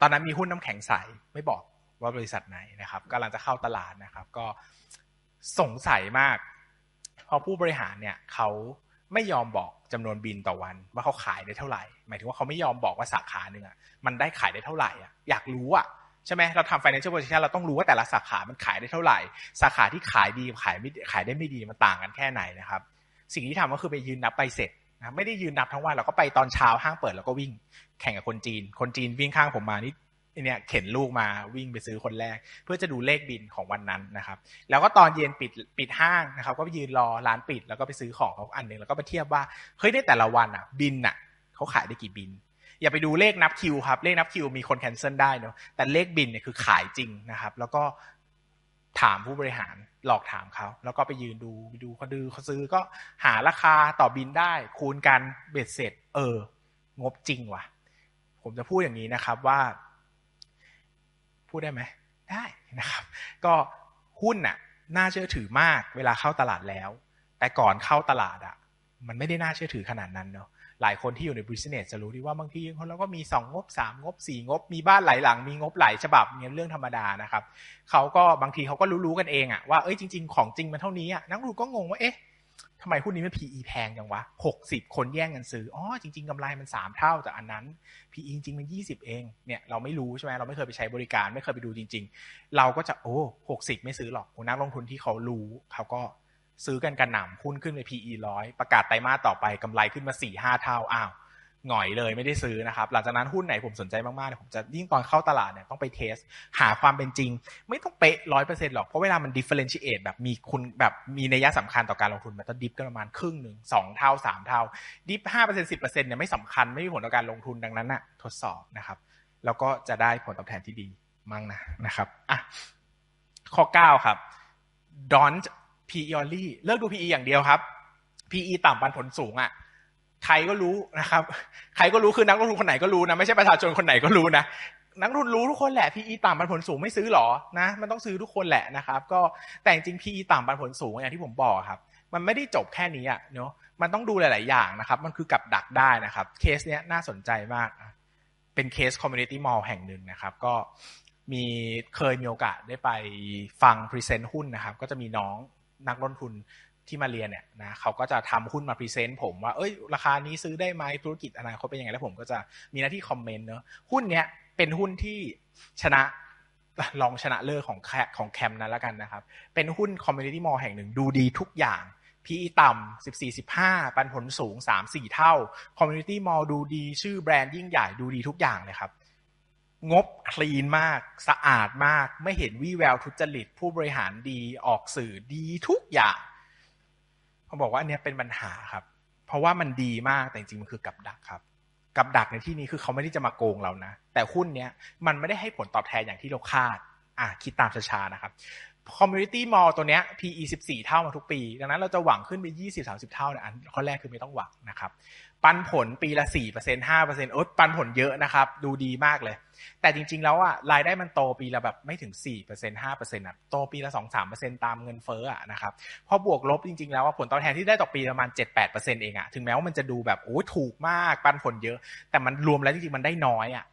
ตอนนั้นมีหุ้นน้ำแข็งใสไม่บอกว่าบริษัทไหนนะครับกำลังจะเข้าตลาดนะครับก็สงสัยมากเพราะผู้บริหารเนี่ยเขาไม่ยอมบอกจำนวนบินต่อวันว่าเขาขายได้เท่าไหร่หมายถึงว่าเขาไม่ยอมบอกว่าสาขาหนึ่งอ่ะมันได้ขายได้เท่าไหร่อ่ะอยากรู้อ่ะใช่ไหมเราทำ financial position เราต้องรู้ว่าแต่ละสาขามันขายได้เท่าไหร่สาขาที่ขายดีขายไม่ขายได้ไม่ดีมันต่างกันแค่ไหนนะครับสิ่งที่ทำก็คือไปยืนนับใบเสร็จนะไม่ได้ยืนนับทั้งวันเราก็ไปตอนเช้าห้างเปิดแล้วก็วิ่งแข่งกับคนจีนคนจีนวิ่งข้างผมมานี่เนี่ยเข็นลูกมาวิ่งไปซื้อคนแรกเพื่อจะดูเลขบินของวันนั้นนะครับแล้วก็ตอนเย็นปิดปิดห้างนะครับก็ไปยืนรอร้านปิดแล้วก็ไปซื้อของเขาอันนึงแล้วก็ไปเทียบว่าเฮ้ยในแต่ละวันอ่ะบินอ่ะเขาขายได้กี่บินอย่าไปดูเลขนับคิวครับเลขนับคิวมีคนแคนเซิลได้เนาะแต่เลขบินเนี่ยคือขายจริงนะครับแล้วก็ถามผู้บริหารหลอกถามเขาแล้วก็ไปยืนดูไปดูเขาดื้อเขาซื้อก็หาราคาต่อบินได้คูณกันเบ็ดเสร็จเอองบจริงว่ะผมจะพูดอย่างนี้นะครับว่าพูดได้ไหมได้นะครับก็หุ้นน่ะน่าเชื่อถือมากเวลาเข้าตลาดแล้วแต่ก่อนเข้าตลาดอ่ะมันไม่ได้น่าเชื่อถือขนาดนั้นเนาะหลายคนที่อยู่ใน business จะรู้ดีว่าบางทีคนเราก็มีสองงบสามงบสี่งบมีบ้านหลายหลังมีงบหลายฉบับเนี่ยเรื่องธรรมดานะครับเขาก็บางทีเขาก็รู้ๆกันเองอ่ะว่าเอ้ยจริงๆของจริงมันเท่านี้อ่ะนักลงทุนก็งงว่าเอ๊ะทำไมหุ้นนี้มัน พี อี แพงจังวะหกสิบคนแย่งกันซื้ออ๋อจริงๆกำไรมันสามเท่าจากอันนั้น พี อี จริงๆมันยี่สิบเองเนี่ยเราไม่รู้ใช่ไหมเราไม่เคยไปใช้บริการไม่เคยไปดูจริงๆเราก็จะโอ้หกสิบไม่ซื้อหรอกนักลงทุนที่เขารู้เขาก็ซื้อกันกระหน่ำหุ้นขึ้นไป พี อี หนึ่งร้อยประกาศไตรมาสต่อไปกำไรขึ้นมา สี่ห้า เท่าอ้าวหงอยเลยไม่ได้ซื้อนะครับหลังจากนั้นหุ้นไหนผมสนใจมากๆเนี่ยผมจะยิ่งตอนเข้าตลาดเนี่ยต้องไปเทสหาความเป็นจริงไม่ต้องเป๊ะ ร้อยเปอร์เซ็นต์ หรอกเพราะเวลามัน differentiate แบบมีคุณแบบมีนัยสำคัญต่อการลงทุนมันต้องดิฟกันประมาณครึ่งนึงสองเท่าสามเท่าดิฟ ห้าเปอร์เซ็นต์ สิบเปอร์เซ็นต์ เนี่ยไม่สำคัญไม่มีผลต่อการลงทุนดังนั้นน่ะทดสอบนะครับแล้วก็จะได้ผลตอบแทนที่ดีมั่งนะนะครับอ่ะข้อเก้าครับ Don't พี อี only เลิกดู พี อี อย่างเดียวครับ พี อี ต่ำปันผลสูงอ่ะใครก็รู้นะครับใครก็รู้คือนักลงทุนคนไหนก็รู้นะไม่ใช่ประชาชนคนไหนก็รู้นะนักลงทุนรู้ทุกคนแหละ พี อี ต่ำปันผลสูงไม่ซื้อหรอนะมันต้องซื้อทุกคนแหละนะครับก็แต่จริง พี อี ต่ำปันผลสูงอย่างที่ผมบอกครับมันไม่ได้จบแค่นี้อ่ะเนาะมันต้องดูหลายๆอย่างนะครับมันคือกับดักได้นะครับเคสเนี้ยน่าสนใจมากเป็นเคสคอมมูนิตี้มอลล์แห่งหนึ่งนะครับก็มีเคยมีโอกาสได้ไปฟังพรีเซนต์หุ้นนะครับก็จะมีน้องนักลงทุนที่มาเรียนเนี่ยนะเขาก็จะทำหุ้นมาพรีเซนต์ผมว่าเอ้ยราคานี้ซื้อได้ไหมธุรกิจอนาคตเป็นยังไงแล้วผมก็จะมีหน้าที่คอมเมนต์เนอะหุ้นเนี้ยเป็นหุ้นที่ชนะลองชนะเลิศของแคของแคมนั้นละกันนะครับเป็นหุ้นคอมมูนิตี้มอลล์แห่งหนึ่งดูดีทุกอย่าง พี อี ต่ำสิบสี่ สิบห้า ปันผลสูง สามถึงสี่ เท่าคอมมูนิตี้มอลล์ดูดีชื่อแบรนด์ยิ่งใหญ่ดูดีทุกอย่างเลยครับงบคลีนมากสะอาดมากไม่เห็นวี่แววทุจริตผู้บริหารดีออกสื่อดีทุกอย่างเขาบอกว่าอันนี้เป็นปัญหาครับเพราะว่ามันดีมากแต่จริงๆมันคือกับดักครับกับดักในที่นี้คือเขาไม่ได้จะมาโกงเรานะแต่หุ้นเนี้ยมันไม่ได้ให้ผลตอบแทนอย่างที่เราคาดอ่ะคิดตามช้าๆนะครับ Community Mall ตัวเนี้ย พี อี สิบสี่ เท่ามาทุกปีดังนั้นเราจะหวังขึ้นไป ยี่สิบถึงสามสิบ เท่านะอันข้อแรกคือไม่ต้องหวังนะครับปันผลปีละ สี่เปอร์เซ็นต์ ห้าเปอร์เซ็นต์ โอ๊ยปันผลเยอะนะครับดูดีมากเลยแต่จริงๆแล้วอ่ะรายได้มันโตปีละแบบไม่ถึง สี่เปอร์เซ็นต์ ห้าเปอร์เซ็นต์ น่ะโตปีละ สองถึงสามเปอร์เซ็นต์ ตามเงินเฟ้ออ่ะนะครับพอบวกลบจริงๆแล้วว่าผลตอบแทนที่ได้ต่อปีประมาณ เจ็ดถึงแปดเปอร์เซ็นต์ เองอ่ะถึงแม้ว่ามันจะดูแบบโอ้ยถูกมากปันผลเยอะแต่มันรวมแล้วจริงๆมันได้น้อยอ่ะ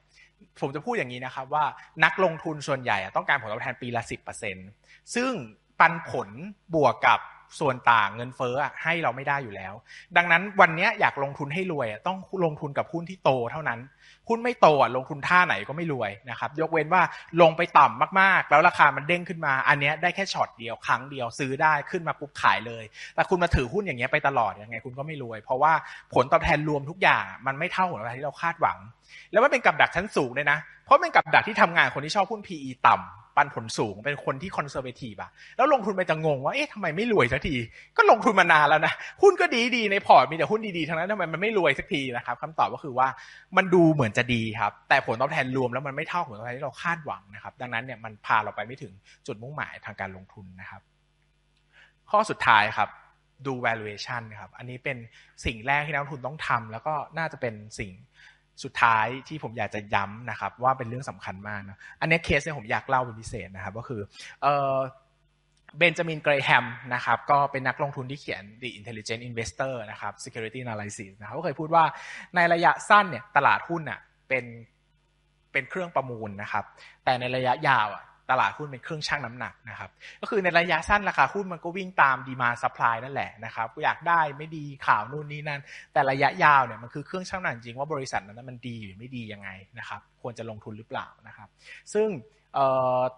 ผมจะพูดอย่างนี้นะครับว่านักลงทุนส่วนใหญ่ต้องการผลตอบแทนปีละ สิบเปอร์เซ็นต์ ซึ่งปันผลบวกกับส่วนต่างเงินเฟ้อให้เราไม่ได้อยู่แล้วดังนั้นวันนี้อยากลงทุนให้รวยต้องลงทุนกับหุ้นที่โตเท่านั้นหุ้นไม่โตลงทุนท่าไหนก็ไม่รวยนะครับยกเว้นว่าลงไปต่ำมากๆแล้วราคามันเด้งขึ้นมาอันนี้ได้แค่ช็อตเดียวครั้งเดียวซื้อได้ขึ้นมาปุ๊บขายเลยแต่คุณมาถือหุ้นอย่างเงี้ยไปตลอดยังไงคุณก็ไม่รวยเพราะว่าผลตอบแทนรวมทุกอย่างมันไม่เท่ากับที่เราคาดหวังแล้วมันเป็นกับดักชั้นสูงเลยนะเพราะเป็นกับดักที่ทำงานคนที่ชอบหุ้น พี อี ต่ำปันผลสูงเป็นคนที่คอนเซอร์เวทีฟอะแล้วลงทุนไปจะงงว่าเอ๊ะทำไมไม่รวยสักทีก็ลงทุนมานานแล้วนะหุ้นก็ดีๆในพอร์ตมีแต่หุ้นดีๆทั้งนั้นทำไมมันไม่รวยสักทีนะครับคำตอบก็คือว่ามันดูเหมือนจะดีครับแต่ผลตอบแทนรวมแล้วมันไม่เท่าผลตอบแทนที่เราคาดหวังนะครับดังนั้นเนี่ยมันพาเราไปไม่ถึงจุดมุ่งหมายทางการลงทุนนะครับข้อสุดท้ายครับดู valuation นะครับอันนี้เป็นสิ่งแรกที่นักลงทุนต้องทำแล้วก็น่าจะเป็นสิ่งสุดท้ายที่ผมอยากจะย้ำนะครับว่าเป็นเรื่องสำคัญมากนะอันนี้เคสเนี่ยผมอยากเล่าเป็นพิเศษนะครับก็คือเบนจามินเกรแฮมนะครับก็เป็นนักลงทุนที่เขียน The Intelligent Investor นะครับ Security Analysis นะครับก็เคยพูดว่าในระยะสั้นเนี่ยตลาดหุ้นอ่ะเป็นเป็นเครื่องประมูลนะครับแต่ในระยะยาวอ่ะตลาดหุ้นเป็นเครื่องชั่งน้ำหนักนะครับก็คือในระยะสั้นราคาหุ้นมันก็วิ่งตาม demand supply นั่นแหละนะครับอยากได้ไม่ดีข่าวนู่นนี่นั่นแต่ระยะยาวเนี่ยมันคือเครื่องชั่งน้ำหนักจริงว่าบริษัทนั้นมันดีหรือไม่ดียังไงนะครับควรจะลงทุนหรือเปล่านะครับซึ่ง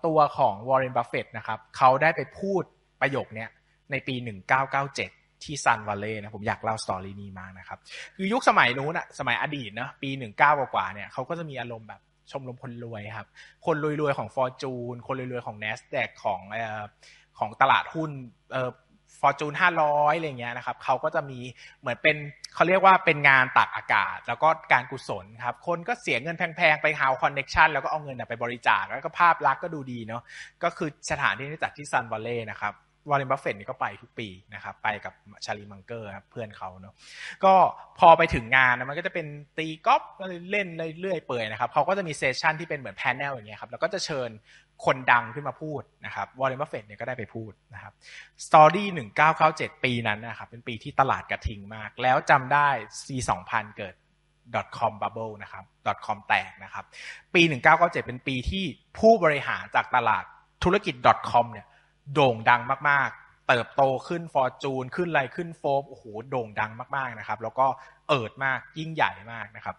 ตัวของวอร์เรนบัฟเฟตต์นะครับเขาได้ไปพูดประโยคนี้ในปีหนึ่งพันเก้าร้อยเก้าสิบเจ็ดที่ซันวาเล่นะผมอยากเล่าสตอรี่นี้มากนะครับคือยุคสมัยนู้นอะสมัยอดีตนะปีหนึ่งพันเก้าร้อยกว่าเนี่ยเขาก็จะมีอารมณ์แบบชมรมคนรวยครับคนรวยๆของ Fortune คนรวยๆของ NASDAQ ของเอ่อของตลาดหุ้นเอ่อ Fortune ห้าร้อยอะไรอย่างเงี้ยนะครับเขาก็จะมีเหมือนเป็นเขาเรียกว่าเป็นงานตากอากาศแล้วก็การกุศลครับคนก็เสียเงินแพงๆไปหาคอนเนคชั่นแล้วก็เอาเงินน่ะไปบริจาคแล้วก็ภาพลักษณ์ก็ดูดีเนาะก็คือสถานที่ที่จัดที่ซันวาเล่นะครับวอร์เรน บัฟเฟตต์นี่ก็ไปทุกปีนะครับไปกับชาลี มังเกอร์ครับเพื่อนเขาเนาะก็พอไปถึงงานนะมันก็จะเป็นตีกอล์ฟเล่นเรื่อยๆเปื่อยนะครับเขาก็จะมีเซสชั่นที่เป็นเหมือนแพนเนลอย่างเงี้ยครับแล้วก็จะเชิญคนดังขึ้นมาพูดนะครับวอร์เรน บัฟเฟตต์เนี่ยก็ได้ไปพูดนะครับสตอรี่หนึ่งพันเก้าร้อยเก้าสิบเจ็ดปีนั้นนะครับเป็นปีที่ตลาดกระทิงมากแล้วจำได้ปีสองพันเกิด .com bubble นะครับ .com แตกนะครับปีหนึ่งพันเก้าร้อยเก้าสิบเจ็ดเป็นปีที่ผู้บริหารจากตลาดธุรกิจ .com เนี่ยโด่งดังมากๆเติบโตขึ้นฟอร์จูนขึ้นไรขึ้นโฟบโอ้โหโด่งดังมากๆนะครับแล้วก็เอิดมากยิ่งใหญ่มากนะครับ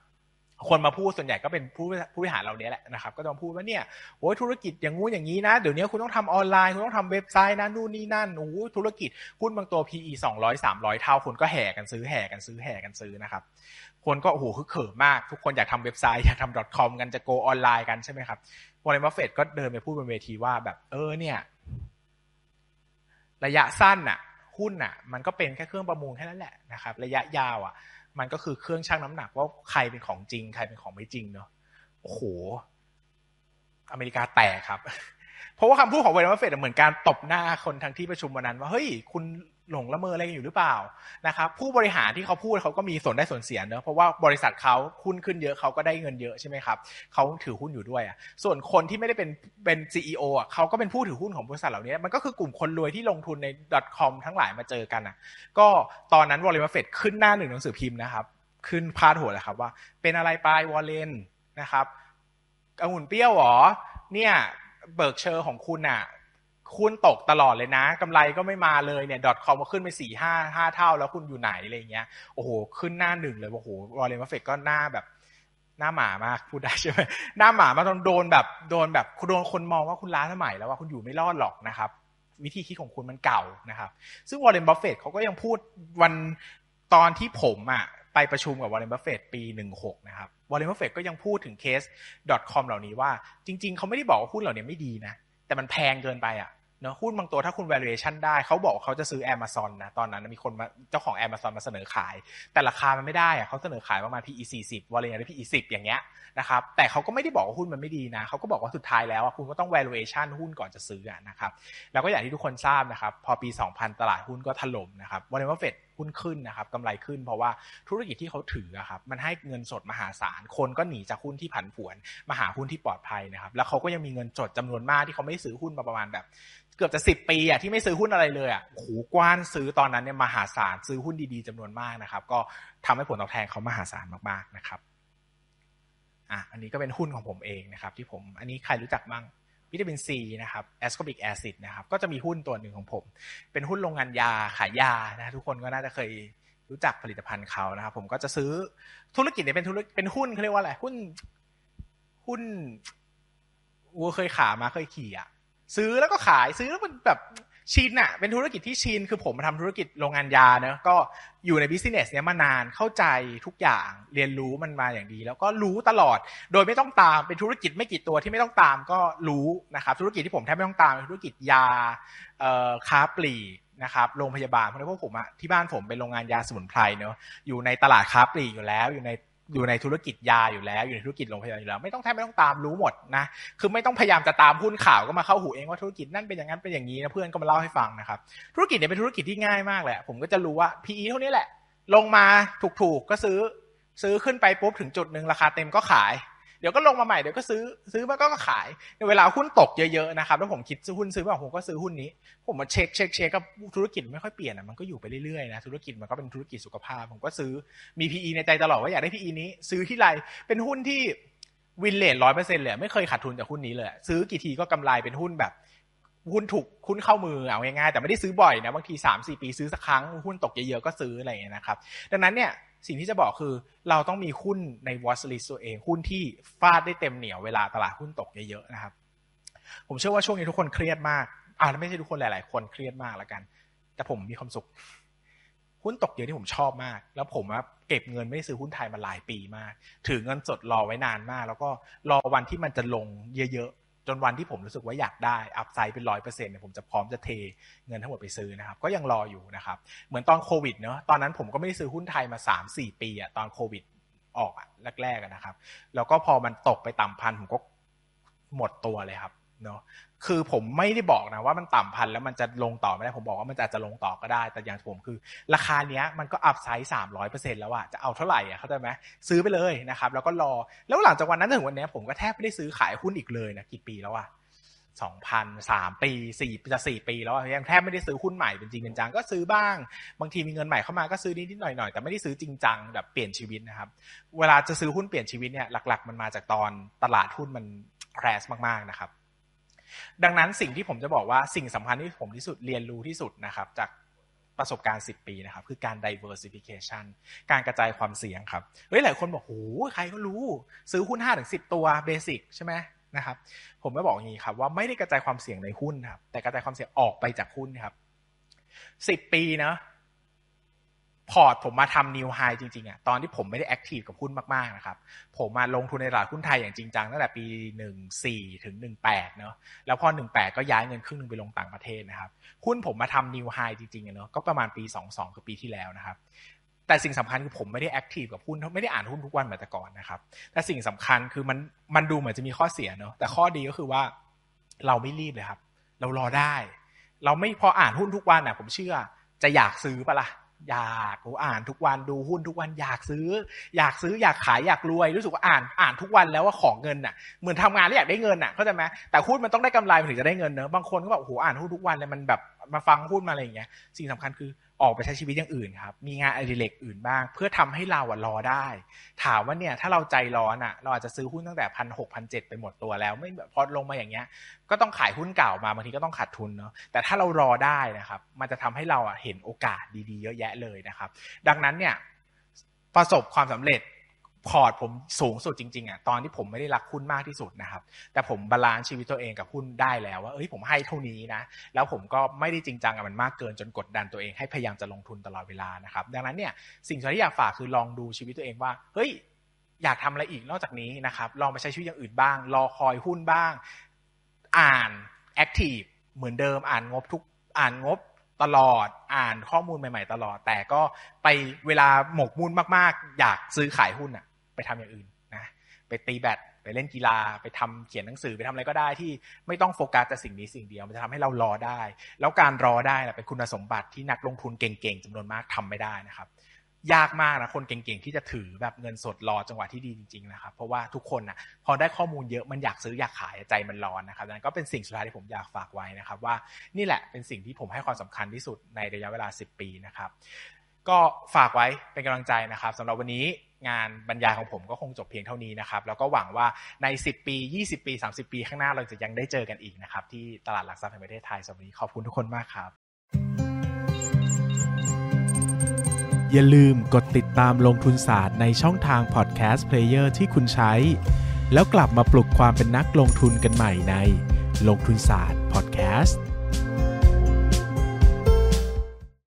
คนมาพูดส่วนใหญ่ก็เป็นผู้ผู้บริหารเราเนี้ยแหละนะครับก็ต้องพูดว่าเนี่ยโอ้ยธุรกิจอย่างงู้นอย่างนี้นะเดี๋ยวนี้คุณต้องทำออนไลน์คุณต้องทำเว็บไซต์นะนู่นนี่นั่นโอ้โหธุรกิจหุ้นบางตัว พี อี สองร้อย สามร้อยเท่าคนก็แห่กันซื้อแห่กันซื้อแห่กันซื้อนะครับคนก็โอ้โหคือเขิมมากทุกคนอยากทำเว็บไซต์อยากทำ .com กันจะโกออนไลน์กันใช่ไหมครับวอร์เรน บัฟเฟตต์ก็เดินไปพูดบนเวทีว่าแบบเออเนี่ยระยะสั้นน่ะหุ้นน่ะมันก็เป็นแค่เครื่องประมูลแค่นั้นแหละนะครับระยะยาวอ่ะมันก็คือเครื่องชั่งน้ำหนักว่าใครเป็นของจริงใครเป็นของไม่จริงเนาะโอ้โหอเมริกาแตกครับเพราะว่าคำพูดของวอร์เรน บัฟเฟตต์เหมือนการตบหน้าคนทั้งที่ประชุมวันนั้นว่าเฮ้ยคุณหลงละเมออะไรกันอยู่หรือเปล่านะครับผู้บริหารที่เขาพูดเขาก็มีส่วนได้ส่วนเสียเนอะเพราะว่าบริษัทเขาหุ้นขึ้นเยอะเขาก็ได้เงินเยอะใช่ไหมครับเขาถือหุ้นอยู่ด้วยอ่ะส่วนคนที่ไม่ได้เป็นเป็น ซี อี โอ อ่ะเขาก็เป็นผู้ถือหุ้นของบริษัทเหล่านี้มันก็คือกลุ่มคนรวยที่ลงทุนใน .com ทั้งหลายมาเจอกันอ่ะก็ตอนนั้นวอร์เรน บัฟเฟตต์ขึ้นหน้าหนึ่งหนังสือพิมพ์นะครับขึ้นพาดหัวเลยครับว่าเป็นอะไรไปวอร์เรนนะครับองุ่นเปรี้ยวหรอเนี่ยเบิร์กเชอร์ของคุณอ่ะคุณตกตลอดเลยนะกำไรก็ไม่มาเลยเนี่ย .com ก็ขึ้นไป สี่ ห้า ห้า เท่าแล้วคุณอยู่ไหนอะไรอย่างเงี้ยโอ้โหขึ้นหน้าหนึ่งเลยโอ้โหวอร์เรน บัฟเฟตต์ก็หน้าแบบหน้าหมามากพูดได้ใช่ไหมหน้าหมามาโดนแบบโดนแบบโดนคนมองว่าคุณล้าสมัยแล้วว่าคุณอยู่ไม่รอดหรอกนะครับวิธีคิดของคุณมันเก่านะครับซึ่งวอร์เรน บัฟเฟตต์เขาก็ยังพูดวันตอนที่ผมอ่ะไปประชุมกับวอร์เรน บัฟเฟตต์ปีหนึ่งพันหกร้อยนะครับวอร์เรน บัฟเฟตต์ก็ยังพูดถึงเคส .com เหล่านี้ว่าจริงๆเขาไม่ได้บอกว่าหุ้นเหล่านี้ไม่ดีนะแต่มันแพงเกินไปอ่ะ เนาะหุ้นบางตัวถ้าคุณ valuation ได้เขาบอกเขาจะซื้อ Amazon นะตอนนั้นมีคนมาเจ้าของ Amazon มาเสนอขายแต่ราคามันไม่ได้อะเขาเสนอขายประมาณ พี อี สี่สิบ วอลเลนหรือ พี อี สิบ อย่างเงี้ยนะครับแต่เขาก็ไม่ได้บอกว่าหุ้นมันไม่ดีนะเขาก็บอกว่าสุดท้ายแล้วคุณก็ต้อง valuation หุ้นก่อนจะซื้อนะครับแล้วก็อย่างที่ทุกคนทราบนะครับพอปีสองพันตลาดหุ้นก็ถล่มนะครับวอร์เรน บัฟเฟตต์หุ้นขึ้นนะครับกำไรขึ้นเพราะว่าธุรกิจที่เขาถือครับมันให้เงินสดมหาศาลคนก็หนีจากหุ้นที่ผันผวนมาหาหุ้นที่ปลอดภัยนะครับแล้วเขาก็ยังมีเงินสดจำนวนมากที่เขาไม่ซื้อหุ้นมาประมาณแบบเกือบจะสิบปีอ่ะที่ไม่ซื้อหุ้นอะไรเลยอ่ะโหกว้านซื้อตอนนั้นเนี่ยมหาศาลซื้อหุ้นดีๆจำนวนมากนะครับก็ทำให้ผลตอบแทนเขามหาศาลมากๆนะครับอ่ะอันนี้ก็เป็นหุ้นของผมเองนะครับที่ผมอันนี้ใครรู้จักบ้างวิตามิน C นะครับ ascorbic acid นะครับก็จะมีหุ้นตัวหนึ่งของผมเป็นหุ้นโรงงานยาขายยานะทุกคนก็น่าจะเคยรู้จักผลิตภัณฑ์เขานะครับผมก็จะซื้อธุรกิจเนี่ยเป็นธุรกิจเป็นหุ้นเขาเรียกว่าอะไรหุ้นหุ้นวัวเคยขามาเคยขี่อ่ะซื้อแล้วก็ขายซื้อแล้วมันแบบชินอ่ะเป็นธุรกิจที่ชินคือผมมาทำธุรกิจโรงงานยาเนอะก็อยู่ใน business เนี้ยมานานเข้าใจทุกอย่างเรียนรู้มันมาอย่างดีแล้วก็รู้ตลอดโดยไม่ต้องตามเป็นธุรกิจไม่กี่ตัวที่ไม่ต้องตามก็รู้นะครับธุรกิจที่ผมแทบไม่ต้องตามเป็นธุรกิจยาเอ่อค้าปลีกนะครับโรงพยาบาลเพราะว่าผมอ่ะที่บ้านผมเป็นโรงงานยาสมุนไพรเนอะอยู่ในตลาดค้าปลีกอยู่แล้วอยู่ในอยู่ในธุรกิจยาอยู่แล้วอยู่ในธุรกิจโรงพยาบาลอยู่แล้วไม่ต้องแทบไม่ต้องตามรู้หมดนะคือไม่ต้องพยายามจะตามหุ้นข่าวก็มาเข้าหูเองว่าธุรกิจนั่นเป็นอย่างนั้นเป็นอย่างนี้นะเพื่อนก็มาเล่าให้ฟังนะครับธุรกิจเนี่ยเป็นธุรกิจที่ง่ายมากแหละผมก็จะรู้ว่า พี อี เท่านี้แหละลงมาถูกๆก็ซื้อซื้อขึ้นไปปุ๊บถึงจุดนึงราคาเต็มก็ขายเดี๋ยวก็ลงมาใหม่เดี๋ยวก็ซื้อซื้อมาก็ขายเวลาหุ้นตกเยอะๆนะครับแล้วผมคิดซื้อหุ้นซื้อว่าผมก็ซื้อหุ้นนี้ผมมาเช็คเช็คเช็คกับธุรกิจไม่ค่อยเปลี่ยนอ่ะมันก็อยู่ไปเรื่อยๆนะธุรกิจมันก็เป็นธุรกิจสุขภาพผมก็ซื้อมี พี อี ในใจตลอดว่าอยากได้ พี อี นี้ซื้อที่ไรเป็นหุ้นที่วินเลท ร้อยเปอร์เซ็นต์ เลยไม่เคยขาดทุนจากหุ้นนี้เลยซื้อกี่ทีก็กำไรเป็นหุ้นแบบหุ้นถูกคุ้นเข้ามือเอาง่ายๆแต่ไม่ได้ซื้อบ่อยนะบางที สามสี่ ปีซื้อสักครั้งหุ้นตกเยอะๆก็ซื้ออะไรอย่างเงี้ยนะครับดังนั้นเนี่ยสิ่งที่จะบอกคือเราต้องมีหุ้นใน watch list ตัวเองหุ้นที่ฟาดได้เต็มเหนียวเวลาตลาดหุ้นตกเยอะๆนะครับผมเชื่อว่าช่วงนี้ทุกคนเครียดมากอ่าไม่ใช่ทุกคนหลายๆคนเครียดมากแล้วกันแต่ผมมีความสุขหุ้นตกเยอะที่ผมชอบมากแล้วผมว่าเก็บเงินไม่ได้ซื้อหุ้นไทยมาหลายปีมากถือเงินสดรอไว้นานมากแล้วก็รอวันที่มันจะลงเยอะจนวันที่ผมรู้สึกว่าอยากได้อัพไซด์เป็น ร้อยเปอร์เซ็นต์ เนี่ยผมจะพร้อมจะเทเงินทั้งหมดไปซื้อนะครับก็ยังรออยู่นะครับเหมือนตอนโควิดเนาะตอนนั้นผมก็ไม่ได้ซื้อหุ้นไทยมา สามสี่ ปีอะตอนโควิดออกอะแรกๆนะครับแล้วก็พอมันตกไปต่ำพันผมก็หมดตัวเลยครับเนาะคือผมไม่ได้บอกนะว่ามันต่ำพันแล้วมันจะลงต่อไม่ได้ผมบอกว่ามันอาจจะลงต่อก็ได้แต่อย่างผมคือราคาเนี้ยมันก็อัพไซด์ สามร้อยเปอร์เซ็นต์ แล้วอะจะเอาเท่าไหร่อะเข้าใจไหมซื้อไปเลยนะครับแล้วก็รอแล้วหลังจากวันนั้นถึงวันนี้ผมก็แทบไม่ได้ซื้อขายหุ้นอีกเลยนะกี่ปีแล้วอะ สองพัน สาม ปี สี่ จะ สี่ ปีแล้วยังแทบไม่ได้ซื้อหุ้นใหม่เป็นจริงเป็นจังก็ซื้อบ้างบางทีมีเงินใหม่เข้ามาก็ซื้อนิดๆหน่อยๆแต่ไม่ได้ซื้อจริงจังแบบเปลี่ยนชีวิตนะครับเวลาจะซื้อหุ้นเปลี่ยนชีวิตเนี่ยหลักๆมันมาจากตอนตลาดหุ้นมัน crash มากๆนะครับดังนั้นสิ่งที่ผมจะบอกว่าสิ่งสำคัญที่ผมที่สุดเรียนรู้ที่สุดนะครับจากประสบการณ์สิบปีนะครับคือการ diversification การกระจายความเสี่ยงครับเฮ้ยหลายคนบอกโอ้ใครก็รู้ซื้อหุ้น ห้าถึงสิบ ตัวเบสิกใช่ไหมนะครับผมจะบอกอย่างนี้ครับว่าไม่ได้กระจายความเสี่ยงในหุ้นครับแต่กระจายความเสี่ยงออกไปจากหุ้นครับสิบปีนะพอร์ตผมมาทำนิวไฮจริงๆอ่ะตอนที่ผมไม่ได้แอคทีฟกับหุ้นมากๆนะครับผมมาลงทุนในตลาดหุ้นไทยอย่างจริงจังตั้งแต่ปีสิบสี่ถึงสิบแปดเนาะแล้วพอสิบแปดก็ย้ายเงินครึ่งนึงไปลงต่างประเทศนะครับหุ้นผมมาทำนิวไฮจริงๆอ่ะเนาะก็ประมาณปียี่สิบสองกับปีที่แล้วนะครับแต่สิ่งสำคัญคือผมไม่ได้แอคทีฟกับหุ้นไม่ได้อ่านหุ้นทุกวันเหมือนแต่ก่อนนะครับแต่สิ่งสำคัญคือมันมันดูเหมือนจะมีข้อเสียเนาะแต่ข้อดีก็คือว่าเราไม่รีบเลยครับเรารอได้เราไม่พออ่านหุ้นทุกวันน่ะผมเชื่อจะอยากซื้อป่ะล่ะอยากผมอ่านทุกวันดูหุ้นทุกวันอยากซื้ออยากซื้ออยากขายอยากรวยรู้สึกว่าอ่านอ่านทุกวันแล้วว่าของเงินน่ะเหมือนทำงานแล้วอยากได้เงินน่ะเข้าใจไหมแต่หุ้นมันต้องได้กำไรมันถึงจะได้เงินเนอะบางคนก็แบบโหอ่านหุ้นทุกวันเลยมันแบบมาฟังหุ้นมาอะไรอย่างเงี้ยสิ่งสำคัญคือออกไปใช้ชีวิตอย่างอื่นครับมีงานอดิเรกอื่นบ้างเพื่อทำให้เราอ่ะรอได้ถามว่าเนี่ยถ้าเราใจร้อนอ่ะเราอาจจะซื้อหุ้นตั้งแต่พันหกพันเจ็ดไปหมดตัวแล้วไม่พอลงมาอย่างเงี้ยก็ต้องขายหุ้นเก่ามาบางทีก็ต้องขาดทุนเนาะแต่ถ้าเรารอได้นะครับมันจะทำให้เราอ่ะเห็นโอกาสดีๆเยอะแยะเลยนะครับดังนั้นเนี่ยประสบความสำเร็จพอร์ตผมสูงสุดจริงๆอ่ะตอนที่ผมไม่ได้รักหุ้นมากที่สุดนะครับแต่ผมบาลานซ์ชีวิตตัวเองกับหุ้นได้แล้วว่าเอ้ยผมให้เท่านี้นะแล้วผมก็ไม่ได้จริงจังกับมันมากเกินจนกดดันตัวเองให้พยายามจะลงทุนตลอดเวลานะครับดังนั้นเนี่ยสิ่งที่อยากฝากคือลองดูชีวิตตัวเองว่าเฮ้ยอยากทำอะไรอีกนอกจากนี้นะครับลองไปใช้ชีวิตอย่างอื่นบ้างรอคอยหุ้นบ้างอ่านแอคทีฟ เหมือนเดิมอ่านงบทุกอ่านงบตลอดอ่านข้อมูลใหม่ๆตลอดแต่ก็ไปเวลาหมกมุ่นมากๆอยากซื้อขายหุ้นอ่ะไปทำอย่างอื่นนะไปตีแบดไปเล่นกีฬาไปทำเขียนหนังสือไปทำอะไรก็ได้ที่ไม่ต้องโฟกัสแต่สิ่งนี้สิ่งเดียวมันจะทำให้เรารอได้แล้วการรอได้เป็นคุณสมบัติที่นักลงทุนเก่งๆจำนวนมากทำไม่ได้นะครับยากมากนะคนเก่งๆที่จะถือแบบเงินสดรอจังหวะที่ดีจริงๆนะครับเพราะว่าทุกคนนะพอได้ข้อมูลเยอะมันอยากซื้ออยากขายใจมันร้อนนะครับนั่นก็เป็นสิ่งสุดท้ายที่ผมอยากฝากไว้นะครับว่านี่แหละเป็นสิ่งที่ผมให้ความสำคัญที่สุดในระยะเวลาสิบปีนะครับก็ฝากไว้เป็นกำลังใจนะครับสำหรับวันนี้งานบรรยายของผมก็คงจบเพียงเท่านี้นะครับแล้วก็หวังว่าในสิบปียี่สิบปีสามสิบปีข้างหน้าเราจะยังได้เจอกันอีกนะครับที่ตลาดหลักทรัพย์แห่งประเทศไทยสำหรับวันนี้ขอบคุณทุกคนมากครับอย่าลืมกดติดตามลงทุนศาสตร์ในช่องทางพอดแคสต์เพลเยอร์ที่คุณใช้แล้วกลับมาปลุกความเป็นนักลงทุนกันใหม่ในลงทุนศาสตร์พอดแคสต์